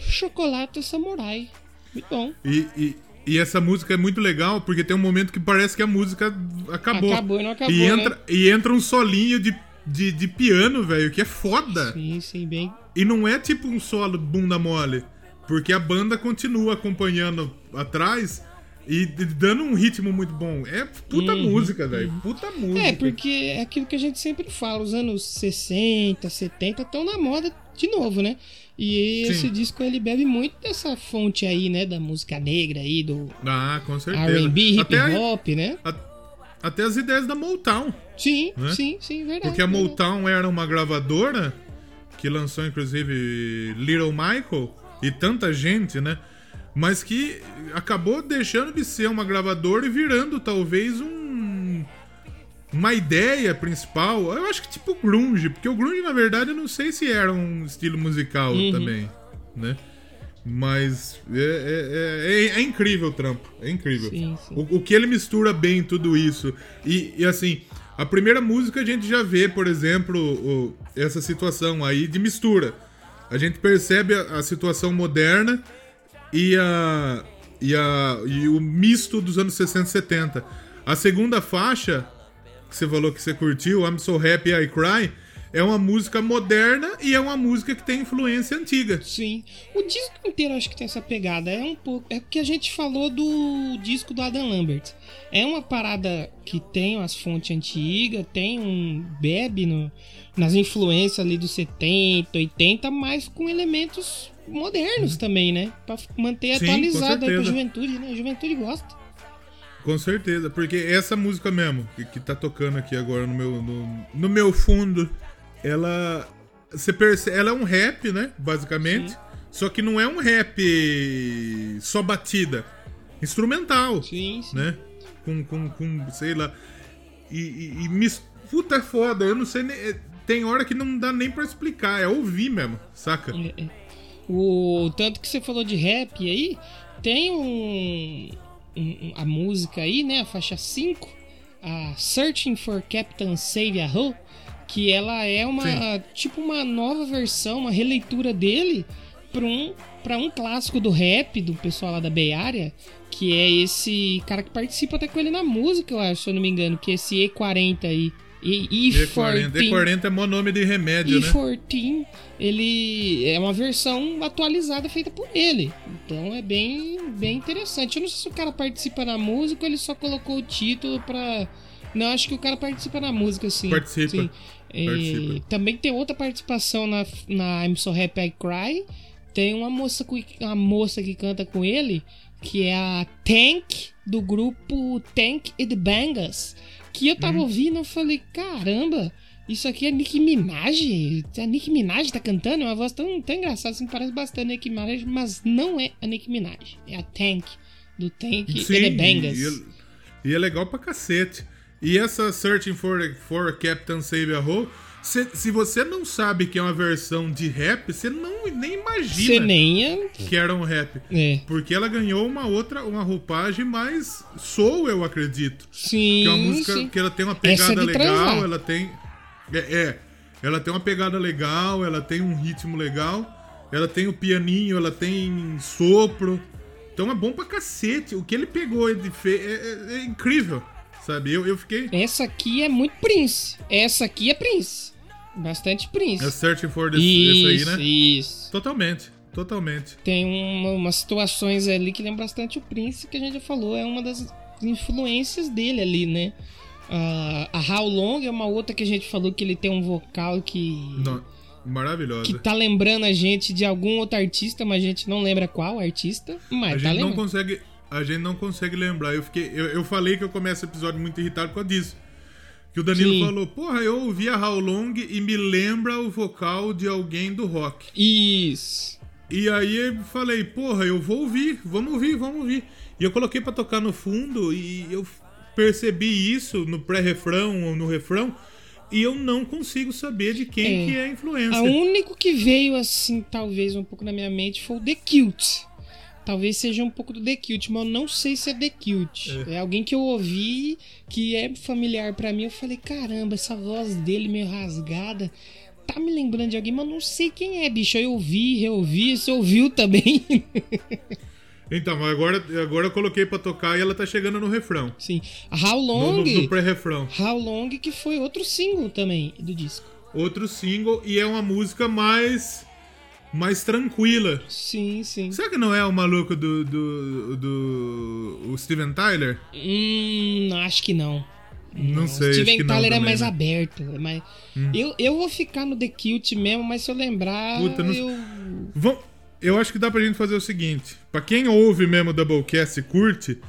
Chocolate Samurai. Muito bom. E, e, e essa música é muito legal porque tem um momento que parece que a música acabou. Acabou e não acabou, e entra, né? E entra um solinho de, de, de piano, velho, que é foda. Sim, sim, bem. E não é tipo um solo bunda mole, porque a banda continua acompanhando atrás e dando um ritmo muito bom. É puta uhum, música, velho. Uhum. Puta música. É, porque é aquilo que a gente sempre fala. Os anos sessenta, setenta estão na moda de novo, né? E esse Sim. disco, ele bebe muito dessa fonte aí, né? Da música negra aí, do ah, com certeza. R and B, hip-hop, né? A, até as ideias da Motown. Sim, né? sim, sim, verdade. Porque a verdade. Motown era uma gravadora que lançou, inclusive, Little Michael e tanta gente, né? Mas que acabou deixando de ser uma gravadora e virando talvez um, uma ideia principal. Eu acho que tipo grunge, porque o grunge, na verdade, eu não sei se era um estilo musical uhum. também, né? Mas é, é, é, é incrível o trampo, é incrível. Sim, sim. O, o que ele mistura bem em tudo isso. E, e assim, a primeira música a gente já vê, por exemplo, o, essa situação aí de mistura. A gente percebe a, a situação moderna E, a, e, a, e o misto dos anos sessenta e setenta. A segunda faixa, que você falou que você curtiu, I'm So Happy I Cry, é uma música moderna e é uma música que tem influência antiga. Sim. O disco inteiro acho que tem essa pegada. É um pouco. É o que a gente falou do disco do Adam Lambert. É uma parada que tem as fontes antigas, tem um bebe no, nas influências ali dos setenta, oitenta, mas com elementos modernos também, né? Pra manter Sim, atualizado aí pra juventude, né? A juventude gosta. Com certeza, porque essa música mesmo, que, que tá tocando aqui agora no meu, no, no meu fundo, ela, você percebe, ela é um rap, né? Basicamente. Sim. Só que não é um rap só batida. Instrumental. Sim, sim. Né? Com, com, com sei lá. E, e, e mis... puta, é foda. Eu não sei nem... Tem hora que não dá nem pra explicar. É ouvir mesmo, saca? É, é. O tanto que você falou de rap aí, tem um, um a música aí, né, a faixa cinco, a Searching for Captain Xavier, que ela é uma Sim. tipo uma nova versão, uma releitura dele para um para um clássico do rap do pessoal lá da Bay Area, que é esse cara que participa até com ele na música, eu acho, se eu não me engano, que é esse E quarenta aí. E, E quarenta. E quarenta é meu nome de remédio, né? E quatorze, ele é uma versão atualizada feita por ele. Então é bem, bem interessante. Eu não sei se o cara participa na música ou ele só colocou o título pra... Não, acho que o cara participa na música, sim. Participa. Sim. Participa. E também tem outra participação na, na I'm So Happy I Cry. Tem uma moça, uma moça que canta com ele, que é a Tank, do grupo Tank and the Bangas. Que eu tava hum. ouvindo, eu falei, caramba, isso aqui é Nicki Minaj? A Nicki Minaj tá cantando? É uma voz tão, tão engraçada, assim, parece bastante Nicki Minaj, mas não é a Nicki Minaj. É a Tank, do Tank and the Bangas. E, e é legal pra cacete. E essa Searching for, for Captain Save a Ho, se, se você não sabe que é uma versão de rap, você não, nem imagina nem é... que era um rap. É. Porque ela ganhou uma outra, uma roupagem mais soul, eu acredito. Sim, que é uma música sim. que ela tem uma pegada legal, transar. ela tem... É, é, ela tem uma pegada legal, ela tem um ritmo legal, ela tem o pianinho, ela tem sopro. Então é bom pra cacete. O que ele pegou é, é, é incrível, sabe? Eu, eu fiquei... Essa aqui é muito Prince. Essa aqui é Prince. Bastante Prince. É Searching for this, isso, esse aí, né? Isso. Totalmente, totalmente. Tem uma, umas situações ali que lembram bastante o Prince, que a gente já falou, é uma das influências dele ali, né? Uh, a How Long é uma outra que a gente falou que ele tem um vocal que... Não, maravilhosa. Que tá lembrando a gente de algum outro artista, mas a gente não lembra qual artista, mas a tá gente lembrando. Não consegue, a gente não consegue lembrar. Eu, fiquei, eu, eu falei que eu começo o episódio muito irritado por causa disso. Que o Danilo Sim. falou, porra, eu ouvi a How Long e me lembra o vocal de alguém do rock. Isso. E aí eu falei, porra, eu vou ouvir, vamos ouvir, vamos ouvir. E eu coloquei pra tocar no fundo e eu percebi isso no pré-refrão ou no refrão e eu não consigo saber de quem é. que é a influência. O único que veio assim, talvez um pouco na minha mente, foi o The Cute. Talvez seja um pouco do The Cute, mas eu não sei se é The Cute. É, é alguém que eu ouvi, que é familiar pra mim. Eu falei, caramba, essa voz dele meio rasgada tá me lembrando de alguém, mas não sei quem é, bicho. Eu ouvi, reouvi, você ouviu também. Então, agora, agora eu coloquei pra tocar e ela tá chegando no refrão. Sim. How Long... No, no, no pré-refrão. How Long, que foi outro single também do disco. Outro single, e é uma música mais... mais tranquila. Sim, sim. Será que não é o maluco do... do, do o Steven Tyler? Hum, acho que não. Não, não sei. O Steven Tyler não, também, é mais né? aberto. É mais... Hum. Eu, eu vou ficar no The Cute mesmo, mas se eu lembrar... Puta, não... eu... Vão... Eu acho que dá pra gente fazer o seguinte. Pra quem ouve mesmo o Doublecast e curte,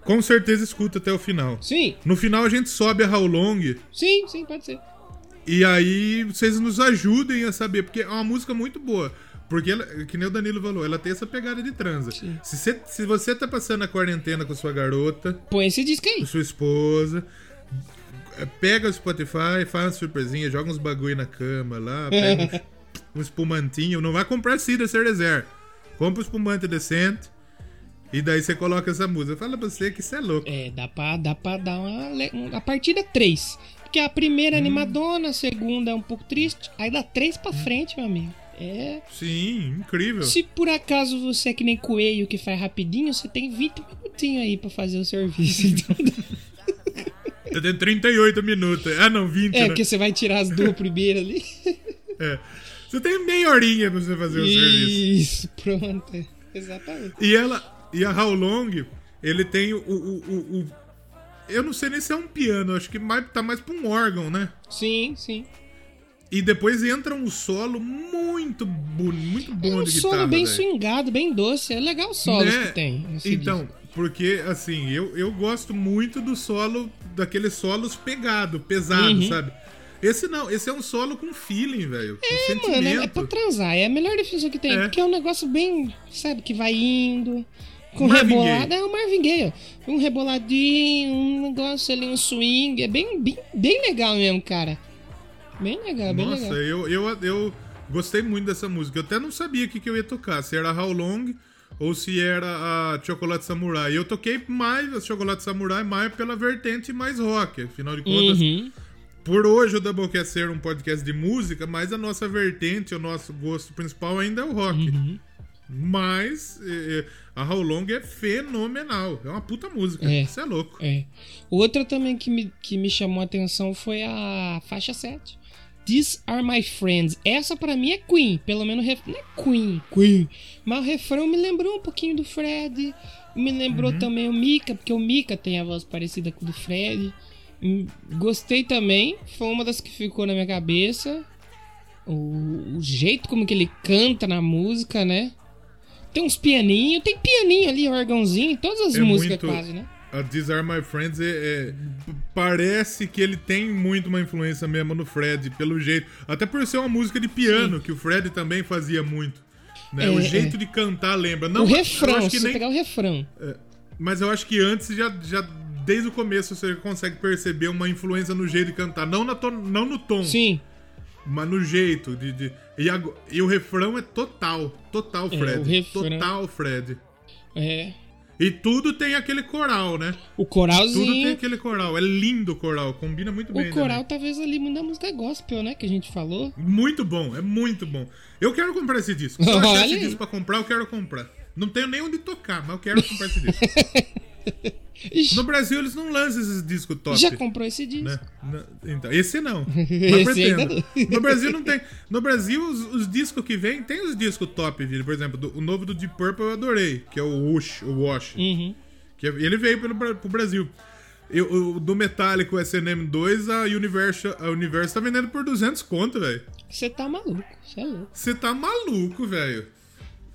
com certeza escuta até o final. Sim. No final a gente sobe a How Long. Sim, sim, pode ser. E aí vocês nos ajudem a saber, porque é uma música muito boa. Porque, ela, que nem o Danilo falou, ela tem essa pegada de transa. Se você, se você tá passando a quarentena com sua garota... Põe esse disco aí. Com sua esposa... Pega o Spotify, faz uma surpresinha, joga uns bagulho na cama lá, pega uns... um espumantinho, não vai comprar Cida Cerezer. Compra um espumante decente e daí você coloca essa música. Fala pra você que isso é louco. É, dá pra, dá pra dar uma... A partida três. Porque a primeira é hum. animadona, a segunda é um pouco triste, aí dá três pra hum. frente, meu amigo. É... Sim, incrível. Se por acaso você é que nem coelho que faz rapidinho, você tem vinte minutinhos aí pra fazer o serviço. Então... Você tem trinta e oito minutos. Ah, não, vinte, É, né? Porque você vai tirar as duas primeiras ali. É. Você tem meia horinha pra você fazer o Isso, serviço. Isso, pronto. Exatamente. E, ela, e a How Long, ele tem o, o, o, o... Eu não sei nem se é um piano, acho que mais, tá mais pra um órgão, né? Sim, sim. E depois entra um solo muito bonito, muito bom é um de guitarra. Um solo bem daí. Swingado, bem doce. É legal o solo né? que tem. Então, disco. Porque assim, eu, eu gosto muito do solo, daqueles solos pegado, pesado, uhum. sabe? Esse não, esse é um solo com feeling, velho. É, com mano, é pra transar. É a melhor definição que tem. É. Porque é um negócio bem, sabe, que vai indo. Com rebolada. É o Marvin Gaye. Um reboladinho, um negócio ali, um swing. É bem, bem, bem legal mesmo, cara. Bem legal, bem Nossa, legal. Nossa, eu, eu, eu gostei muito dessa música. Eu até não sabia o que, que eu ia tocar. Se era How Long ou se era a Chocolate Samurai. Eu toquei mais a Chocolate Samurai, mais pela vertente mais rock. Afinal de contas... Uhum. Por hoje o Doublecast ser um podcast de música, mas a nossa vertente, o nosso gosto principal ainda é o rock. Uhum. Mas é, a How Long é fenomenal. É uma puta música. É, isso é louco. É. Outra também que me, que me chamou a atenção foi a faixa sete. These Are My Friends. Essa pra mim é Queen. Pelo menos ref... não é Queen. Queen. Mas o refrão me lembrou um pouquinho do Freddie. Me lembrou uhum. também o Mika, porque o Mika tem a voz parecida com o do Freddie. Gostei também, foi uma das que ficou na minha cabeça. O, o jeito como que ele canta na música, né? Tem uns pianinhos, tem pianinho ali, órgãozinho, em todas as é músicas muito, quase, né? A These Are My Friends é, é, parece que ele tem muito uma influência mesmo no Freddie, pelo jeito. Até por ser uma música de piano, Sim. que o Freddie também fazia muito. Né? É, o jeito é. de cantar lembra. Não, o refrão, acho que se nem... pegar o refrão. É, mas eu acho que antes já... já... Desde o começo você consegue perceber uma influência no jeito de cantar. Não, na to- não no tom. Sim. Mas no jeito. De, de... E, a... e o refrão é total. Total, Fred. É, o refrão... Total, Fred. É. E tudo tem aquele coral, né? O coralzinho. Tudo tem aquele coral. É lindo o coral. Combina muito o bem. O coral também. Talvez ali muda a música gospel, né? Que a gente falou. Muito bom. É muito bom. Eu quero comprar esse disco. Se eu achar esse disco pra comprar, eu quero comprar. Não tenho nem onde tocar, mas eu quero comprar esse disco. No Brasil eles não lançam esses discos top. Já comprou esse disco? Né? Então, esse não. Não pretendo. No Brasil não tem. No Brasil, os, os discos que vêm, tem os discos top, viu? Por exemplo, do, o novo do Deep Purple eu adorei, que é o Wash. O Wash uhum. que é, ele veio pelo, pro Brasil. Eu, o, do Metallica, o S N M dois, a Universo, a Universo tá vendendo por duzentos conto, velho. Você tá maluco, você é louco. Você tá maluco, velho.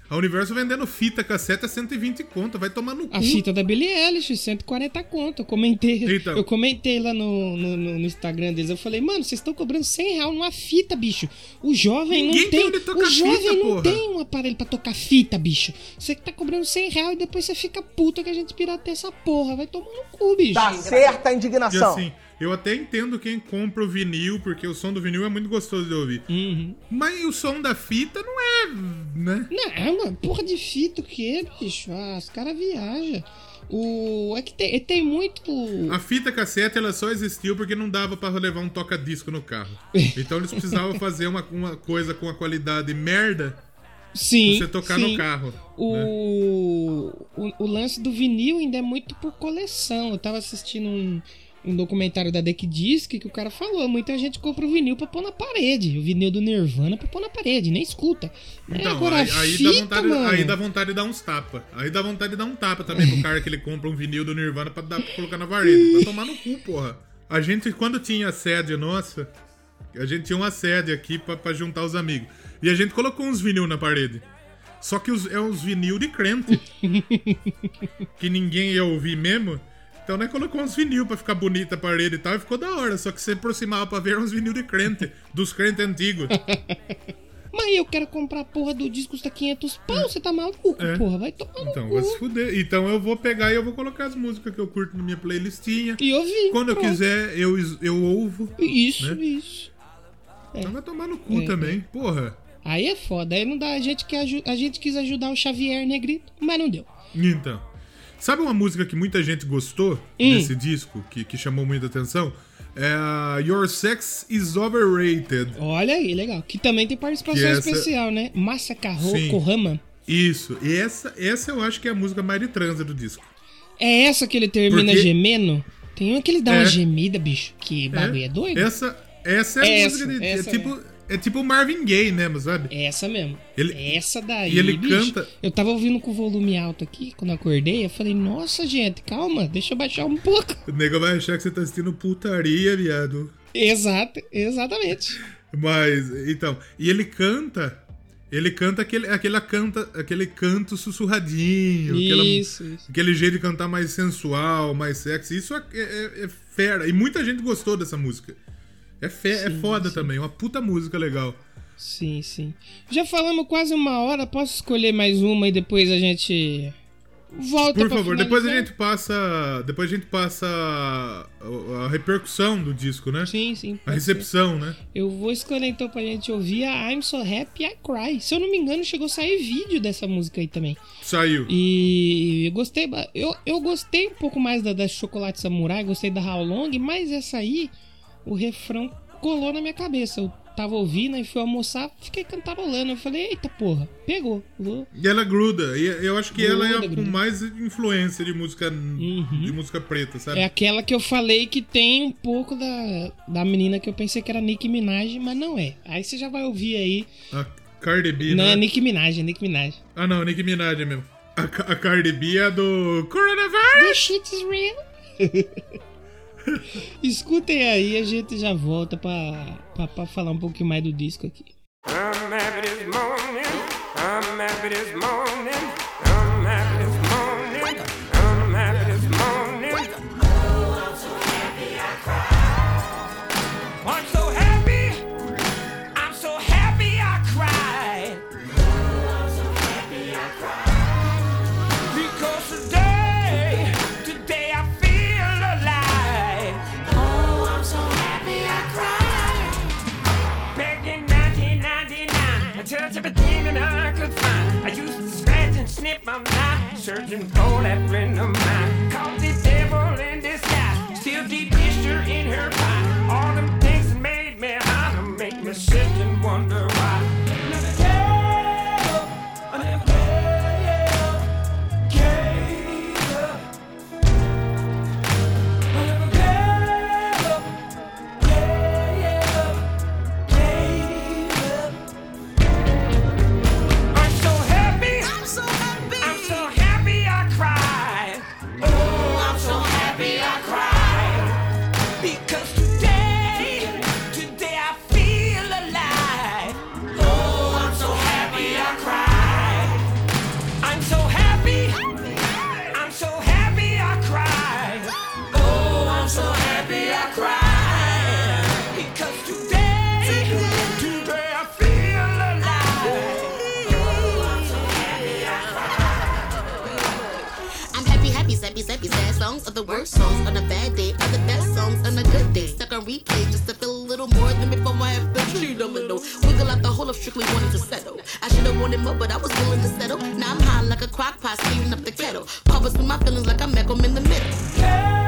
A Universo vendendo fita cassete a cento e vinte conto, vai tomar no cu. A fita da Billie Eilish, cento e quarenta conto. Eu comentei, então, eu comentei lá no, no, no Instagram deles. Eu falei, mano, vocês estão cobrando cem reais numa fita, bicho. O jovem Ninguém não tem. tem o jovem fita, não porra. tem um aparelho pra tocar fita, bicho. Você que tá cobrando cem reais e depois você fica puta que a gente pirateia essa porra. Vai tomar no cu, bicho. Tá certa a indignação. E assim, Eu até entendo quem compra o vinil, porque o som do vinil é muito gostoso de ouvir. Uhum. Mas o som da fita não é, né? Não, é uma porra de fita o quê, bicho? Ah, os caras viajam. O... É que tem, tem muito... A fita cassete, ela só existiu porque não dava pra levar um toca-disco no carro. Então eles precisavam fazer uma, uma coisa com a qualidade merda. Sim, pra você tocar sim. no carro. O... Né? O, o lance do vinil ainda é muito por coleção. Eu tava assistindo um, um documentário da Deck Disc que o cara falou, muita gente compra o vinil pra pôr na parede. O vinil do Nirvana pra pôr na parede, nem escuta. Então, é, agora aí, aí, fita, dá vontade, aí dá vontade de dar uns tapas. Aí dá vontade de dar um tapa também pro cara que ele compra um vinil do Nirvana pra, dar, pra colocar na parede. Pra tomar no cu, porra. A gente, quando tinha a sede nossa, a gente tinha uma sede aqui pra, pra juntar os amigos. E a gente colocou uns vinil na parede. Só que os, é uns vinil de crente. Que ninguém ia ouvir mesmo. Então, né, colocou uns vinil pra ficar bonita a parede e tal. E ficou da hora. Só que você aproximava pra ver uns vinil de crente. Dos crentes antigos. Mas eu quero comprar a porra do disco, custa quinhentos pau. Você tá maluco, é. porra. Vai tomar então, no cu. Vai se fuder. Então, eu vou pegar e eu vou colocar as músicas que eu curto na minha playlistinha. E ouvir. Quando pronto. eu quiser, eu, eu ouvo. Isso, né? isso. Então é. vai tomar no cu é, também. É. Porra. Aí é foda, aí não dá, a gente, quer, a gente quis ajudar o Xavier Negrito, mas não deu. Então, sabe uma música que muita gente gostou hum. desse disco, que, que chamou muita atenção? É Your Sex Is Overrated. Olha aí, legal, que também tem participação essa... especial, né? Masakaro Kohama. Isso, e essa, essa eu acho que é a música mais de transa do disco. É essa que ele termina Porque... gemendo? Tem uma que ele dá é. uma gemida, bicho, que bagulho é, é doido. Essa, essa é a essa, música, de, essa é tipo... É. É tipo o Marvin Gaye, né, mas sabe? Essa mesmo. Ele... Essa daí, e ele bicho, canta... Eu tava ouvindo com o volume alto aqui, quando eu acordei, eu falei, nossa, gente, calma, deixa eu baixar um pouco. O nego vai achar que você tá assistindo putaria, viado. Exato, exatamente. Mas, então, e ele canta, ele canta aquele, aquele, canta, aquele canto sussurradinho. Isso, aquela, isso. Aquele jeito de cantar mais sensual, mais sexy. Isso é, é, é fera, e muita gente gostou dessa música. É, fe- sim, é foda sim. também, uma puta música legal. Sim, sim. Já falamos quase uma hora, posso escolher mais uma e depois a gente volta Por pra favor, finalizar? depois a gente passa, depois a gente passa a, a repercussão do disco, né? Sim, sim. A recepção, ser. né? Eu vou escolher então pra gente ouvir a I'm So Happy I Cry. Se eu não me engano, chegou a sair vídeo dessa música aí também. Saiu. E eu gostei, eu, eu gostei um pouco mais da, da Chocolate Samurai, gostei da How Long, mas essa aí... O refrão colou na minha cabeça. Eu tava ouvindo e fui almoçar, fiquei cantarolando. Eu falei, eita porra, pegou. Vou... E ela gruda. E eu acho que gruda, ela é a gruda. com mais influência de música, uhum. de música preta, sabe? É aquela que eu falei que tem um pouco da, da menina que eu pensei que era Nicki Minaj, mas não é. Aí você já vai ouvir aí. A Cardi B, não, né? Não, é Nicki Minaj, é Nicki Minaj. Ah, não, Nicki Minaj é mesmo. A, a Cardi B é do Coronavirus. The shit is real. Escutem aí, a gente já volta pra, pra, pra falar um pouquinho mais do disco aqui. I'm happy this morning, I'm happy this morning, I'm happy this morning, I'm happy this morning. Oh, I'm so happy I cry. I'm so happy, I'm so happy I cry. Oh, I'm so happy I cry. Because today. Snip my mind, searching for that friend of mine. Caught the devil in disguise, still deep picture in her mind. All them things that made me holler, make me sit and wonder why. Because today, today I feel alive. happy, happy, sad songs are the worst songs on a bad day, are the best songs on a good day. Stuck on replay just to feel a little more than before I have been cheating little. Wiggle out the whole of Strictly wanted to settle. I should have wanted more, but I was willing to settle. Now I'm high like a crock pot, steaming up the kettle. Papa's with my feelings like I'm Malcolm in the middle.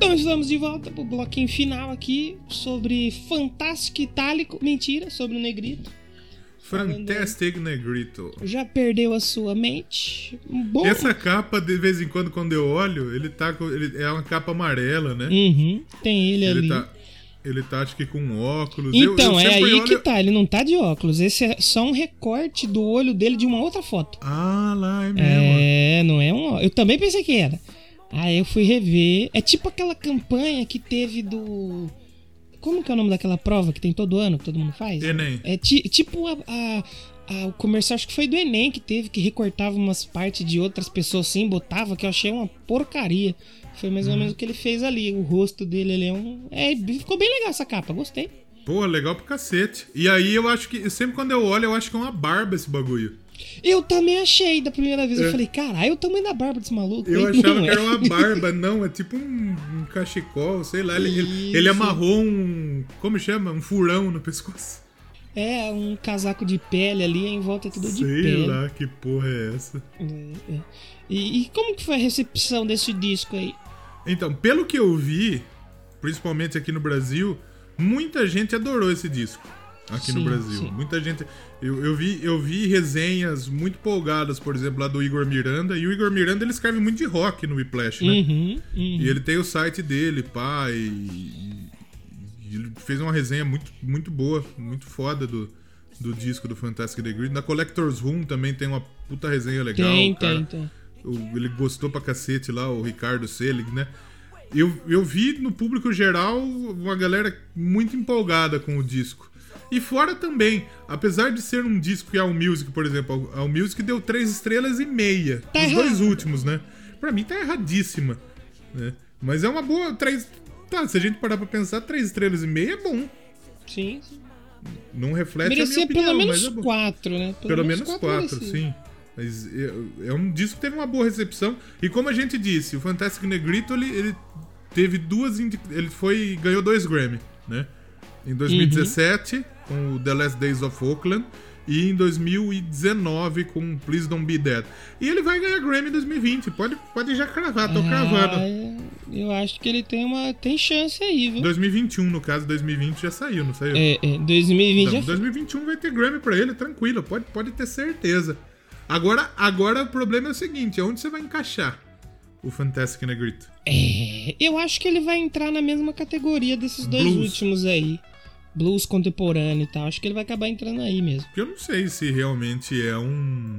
Então estamos de volta pro bloquinho final aqui sobre Fantástico Itálico, mentira, sobre o Negrito. Fantastic Negrito. Já perdeu a sua mente? Bom. Essa capa, de vez em quando, quando eu olho, ele tá com, ele, é uma capa amarela, né? Uhum, tem ele, ele ali. Tá, ele tá, acho que, com óculos. Então, eu, eu é aí olho... que tá, ele não tá de óculos. Esse é só um recorte do olho dele de uma outra foto. Ah, lá, é mesmo. É, não é um óculos. Eu também pensei que era. Aí eu fui rever. É tipo aquela campanha que teve do... Como que é o nome daquela prova que tem todo ano, que todo mundo faz? Enem. É ti, tipo a, a, a, o comercial, acho que foi do Enem que teve, que recortava umas partes de outras pessoas assim, botava, que eu achei uma porcaria. Foi mais ou, hum. ou menos o que ele fez ali. O rosto dele, ele é um... É, ficou bem legal essa capa, gostei. Pô, legal pro cacete. E aí eu acho que... Sempre quando eu olho, eu acho que é uma barba esse bagulho. Eu também achei, da primeira vez, eu é. falei, caralho, o tamanho da barba desse maluco. Eu achava não, que era uma barba, não, é tipo um, um cachecol, sei lá, ele, ele amarrou um, como chama? Um furão no pescoço. É, um casaco de pele ali, em volta é tudo sei de pele. Sei lá, que porra é essa? É, é. E, e como que foi a recepção desse disco aí? Então, pelo que eu vi, principalmente aqui no Brasil, muita gente adorou esse disco. Aqui sim, no Brasil, sim. Muita gente... Eu, eu, vi, eu vi resenhas muito empolgadas, por exemplo, lá do Igor Miranda. E o Igor Miranda, ele escreve muito de rock no Whiplash, né? Uhum, uhum. E ele tem o site dele, pá, e, e, e ele fez uma resenha muito, muito boa, muito foda do, do disco do Fantastic Negrito. Na Collector's Room também tem uma puta resenha legal. Tem, cara. tem, tem. Ele gostou pra cacete lá, o Ricardo Selig, né? Eu, eu vi no público geral uma galera muito empolgada com o disco. E fora também, apesar de ser um disco que a AllMusic, por exemplo, a AllMusic deu três estrelas e meia. Tá os errado. Dois últimos, né? Pra mim tá erradíssima, né? Mas é uma boa... Três... Tá, se a gente parar pra pensar, três estrelas e meia é bom. Sim, sim. Não reflete merecia a minha opinião, pelo menos mas é quatro, né? Pelo, pelo menos quatro, merecia. Sim. Mas é, é um disco que teve uma boa recepção. E como a gente disse, o Fantastic Negrito, ele, ele teve duas... Indi... Ele foi ganhou dois Grammy, né? Em dois mil e dezessete... Uhum. Com o The Last Days of Oakland e em dois mil e dezenove com Please Don't Be Dead. E ele vai ganhar Grammy em dois mil e vinte, pode, pode já cravar, tô ah, cravando. Eu acho que ele tem uma tem chance aí, viu? dois mil e vinte e um, no caso, dois mil e vinte já saiu, não saiu? É, é dois mil e vinte então, já dois mil e vinte e um vai ter Grammy pra ele, tranquilo, pode, pode ter certeza. Agora, agora o problema é o seguinte, é onde você vai encaixar o Fantastic Negrito? É, eu acho que ele vai entrar na mesma categoria desses dois Blues. Últimos aí. Blues contemporâneo e tal, acho que ele vai acabar entrando aí mesmo. Porque eu não sei se realmente é um,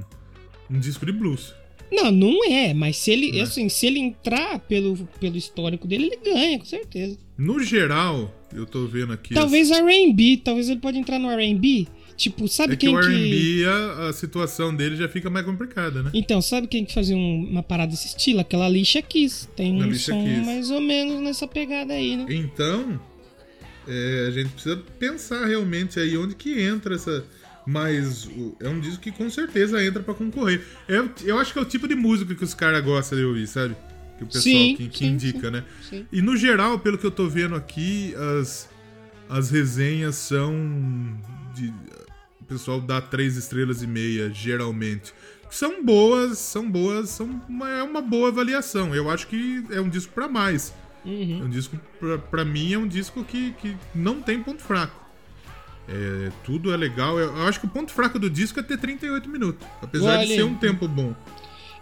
um disco de blues. Não, não é, mas se ele, é. assim, se ele entrar pelo, pelo histórico dele, ele ganha, com certeza. No geral, eu tô vendo aqui... Talvez as... R and B, talvez ele pode entrar no R and B. Tipo, sabe é quem que... É que o R and B, a, a situação dele já fica mais complicada, né? Então, sabe quem que fazia um, uma parada desse estilo? Aquela Alicia Keys. Tem um som mais ou menos nessa pegada aí, né? Então... É, a gente precisa pensar realmente aí onde que entra essa... Mas é um disco que com certeza entra pra concorrer. Eu, eu acho que é o tipo de música que os caras gostam de ouvir, sabe? Que o pessoal sim, que, que sim, indica, sim, né? Sim. E no geral, pelo que eu tô vendo aqui, as, as resenhas são... de, o pessoal dá três estrelas e meia, geralmente. São boas, são boas, são uma, é uma boa avaliação. Eu acho que é um disco pra mais. Uhum. É um disco, pra, pra mim, é um disco que, que não tem ponto fraco. É, tudo é legal. Eu acho que o ponto fraco do disco é ter trinta e oito minutos, apesar Olha, de ser um tempo bom.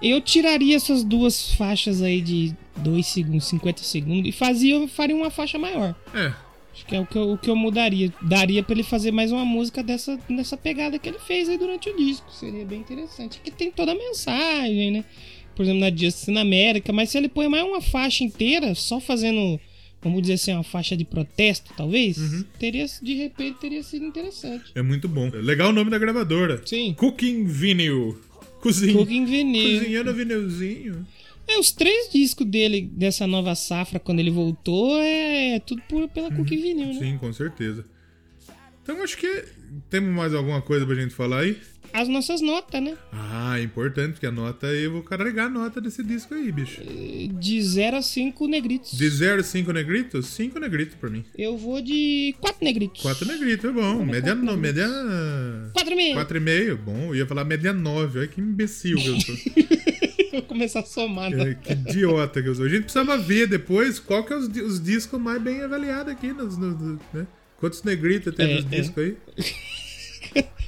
Eu tiraria essas duas faixas aí de dois segundos, cinquenta segundos e fazia, eu faria uma faixa maior. É. Acho que é o que eu, o que eu mudaria. Daria pra ele fazer mais uma música dessa, dessa pegada que ele fez aí durante o disco. Seria bem interessante. Porque tem toda a mensagem, né? Por exemplo, na Justin America. Mas se ele põe mais uma faixa inteira, só fazendo... vamos dizer assim, uma faixa de protesto, talvez, uhum. teria, de repente teria sido interessante. É muito bom. Legal o nome da gravadora. Sim. Cooking Vinyl. Cozinha. Cooking Vinyl. Cozinhando vinilzinho. É, os três discos dele, dessa nova safra, quando ele voltou, é tudo por, pela uhum. Cooking Vinyl, né? Sim, com certeza. Então, acho que temos mais alguma coisa pra gente falar aí? As nossas notas, né? Ah, é importante, porque a nota... eu vou carregar a nota desse disco aí, bicho. De zero a cinco negritos. De zero a cinco negritos? cinco negritos pra mim. Eu vou de quatro negritos. quatro negritos, é bom. Média... quatro, no, média... quatro e meio. quatro e meio, bom. Eu ia falar média nove. Olha que imbecil que eu sou. Vou começar a somar. Que, que idiota que eu sou. A gente precisava ver depois qual que é os, os discos mais bem avaliados aqui. Nos, nos, né? Quantos negritos tem é, nos é. discos aí?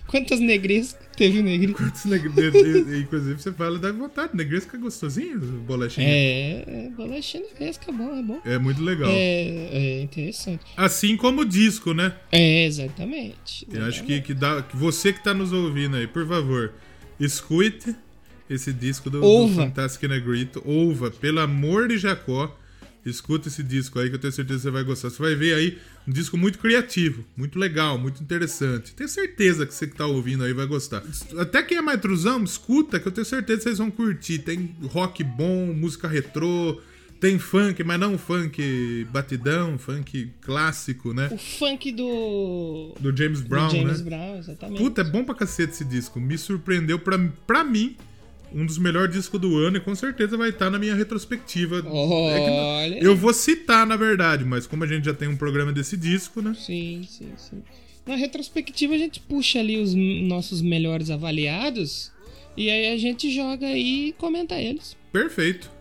Quantas negrescas teve o negrisco? Quantas negrescas? Inclusive, você fala, dá vontade. Negresca é gostosinho, bolachinha? É, bolachinha negresca é bom, é bom. É muito legal. É, é interessante. Assim como o disco, né? É, exatamente. exatamente. Eu acho que, que dá, que você que tá nos ouvindo aí, por favor, escute esse disco do, do Fantastic Negrito. Ouva, pelo amor de Jacó. Escuta esse disco aí que eu tenho certeza que você vai gostar. Você vai ver aí um disco muito criativo, muito legal, muito interessante. Tenho certeza que você que tá ouvindo aí vai gostar. Até quem é mais truzão, escuta que eu tenho certeza que vocês vão curtir. Tem rock bom, música retrô, tem funk, mas não funk batidão, funk clássico, né? O funk do... Do James Brown, do James né? James Brown, exatamente. Puta, é bom pra cacete esse disco. Me surpreendeu pra, pra mim. Um dos melhores discos do ano e com certeza vai estar na minha retrospectiva. Olha. É que eu vou citar, na verdade, mas como a gente já tem um programa desse disco, né? Sim, sim, sim. Na retrospectiva a gente puxa ali os nossos melhores avaliados e aí a gente joga e comenta eles. Perfeito.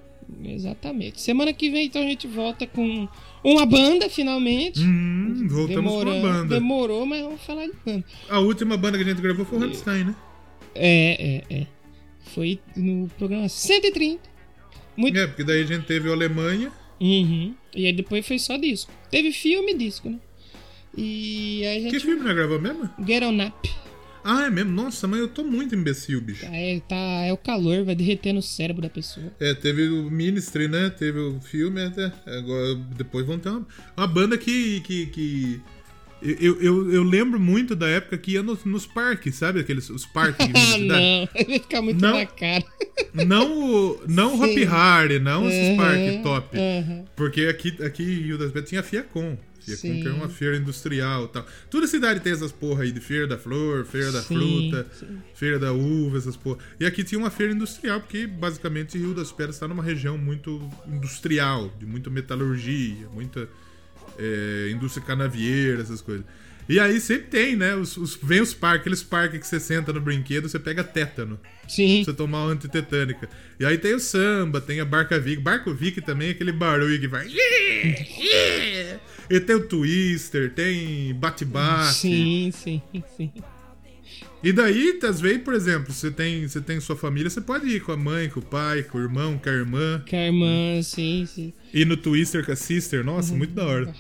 Exatamente. Semana que vem, então, a gente volta com uma banda, finalmente. Hum, voltamos com uma banda. Demorou, mas vamos falar de banda. A última banda que a gente gravou foi o Rammstein, né? É, é, é. Foi no programa cento e trinta. Muito... É, porque daí a gente teve a Alemanha. Uhum. E aí depois foi só disco. Teve filme e disco, né? E aí a gente... Que filme nós gravamos mesmo? Get On Up. Ah, é mesmo? Nossa, mas eu tô muito imbecil, bicho. É, tá, é o calor, vai derreter no cérebro da pessoa. É, teve o Ministry, né? Teve o filme até. Agora, depois vão ter uma, uma banda que... que, que... Eu, eu, eu lembro muito da época que ia nos, nos parques, sabe? Aqueles, os parques de cidade. Não, vai ficar muito não, na cara. Não o não Hopi Hari, não uhum, esses parques top. Uhum. Porque aqui, aqui em Udasbet tinha a Fiacom. Fiacom que era uma feira industrial e tal. Toda cidade tem essas porra aí de feira da flor, feira da sim, fruta, sim. feira da uva, essas porra. E aqui tinha uma feira industrial, porque basicamente Rio das Pedras está numa região muito industrial, de muita metalurgia, muita... É, indústria canavieira, essas coisas. E aí sempre tem, né? Os, os, vem os parques, aqueles parques que você senta no brinquedo, você pega tétano. Sim. Pra você tomar uma antitetânica. E aí tem o samba, tem a Barca Vic. Barco Vic também, aquele barulho que vai. E tem o Twister, tem bate-bate. Sim, sim, sim. E daí, às vezes, por exemplo, você tem, você tem sua família, você pode ir com a mãe, com o pai, com o irmão, com a irmã. Com a irmã, sim, sim. E no Twister com a sister, nossa, uhum. muito da hora.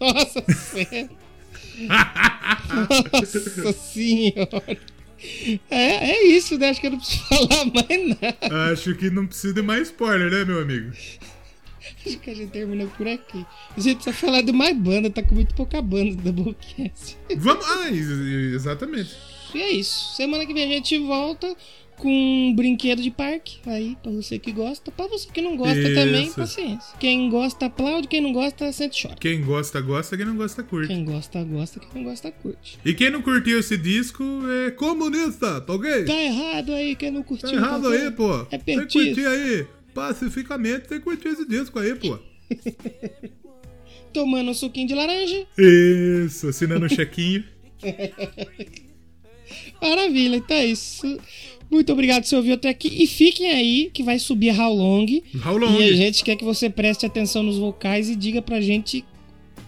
Nossa, sério. Nossa senhora. É, é isso, né? Acho que eu não preciso falar mais nada. Acho que não precisa de mais spoiler, né, meu amigo? Acho que a gente terminou por aqui. A gente precisa falar de mais banda, tá com muito pouca banda do Doublecast. Vamos, ah, exatamente. E é isso. Semana que vem a gente volta com um brinquedo de parque, aí pra você que gosta, pra você que não gosta Isso. também, paciência. Quem gosta aplaude, quem não gosta sente chora. Quem gosta, gosta, quem não gosta, curte. Quem gosta, gosta, quem não gosta, curte. E quem não curtiu esse disco é comunista, tá ok? Tá errado aí, quem não curtiu. Tá errado tá aí, pô. É perdido. Tem que curtir aí, pacificamente, tem que curtir esse disco aí, pô. Tomando um suquinho de laranja. Isso, assinando um chequinho. Maravilha, então é isso. Muito obrigado por você ouvir até aqui. E fiquem aí que vai subir How Long. How Long. E a gente quer que você preste atenção nos vocais e diga pra gente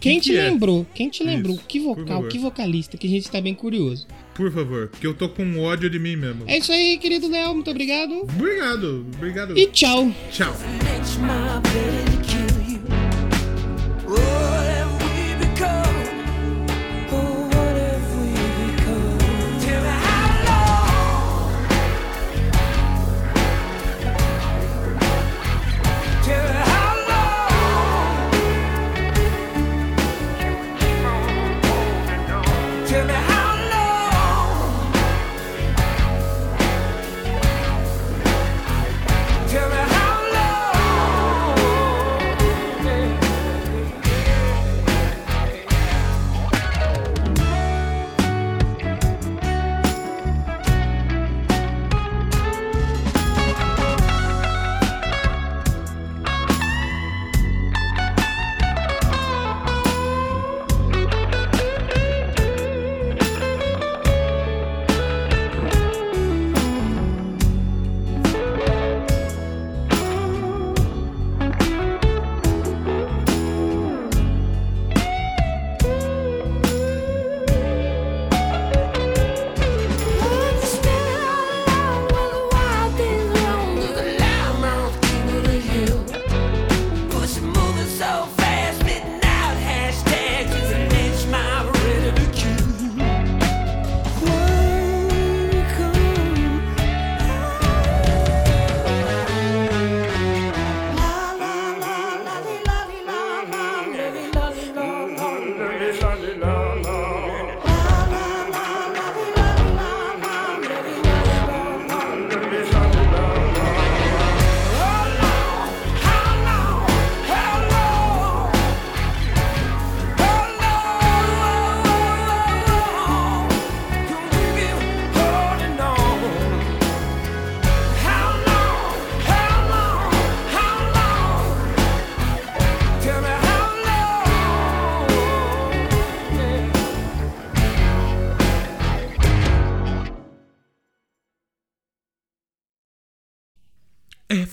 quem que te que lembrou. É? Quem te lembrou? Isso, que vocal, que vocalista, que a gente tá bem curioso. Por favor, porque eu tô com ódio de mim mesmo. É isso aí, querido Léo. Muito obrigado. Obrigado, obrigado. E tchau. Tchau.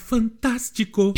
Fantástico.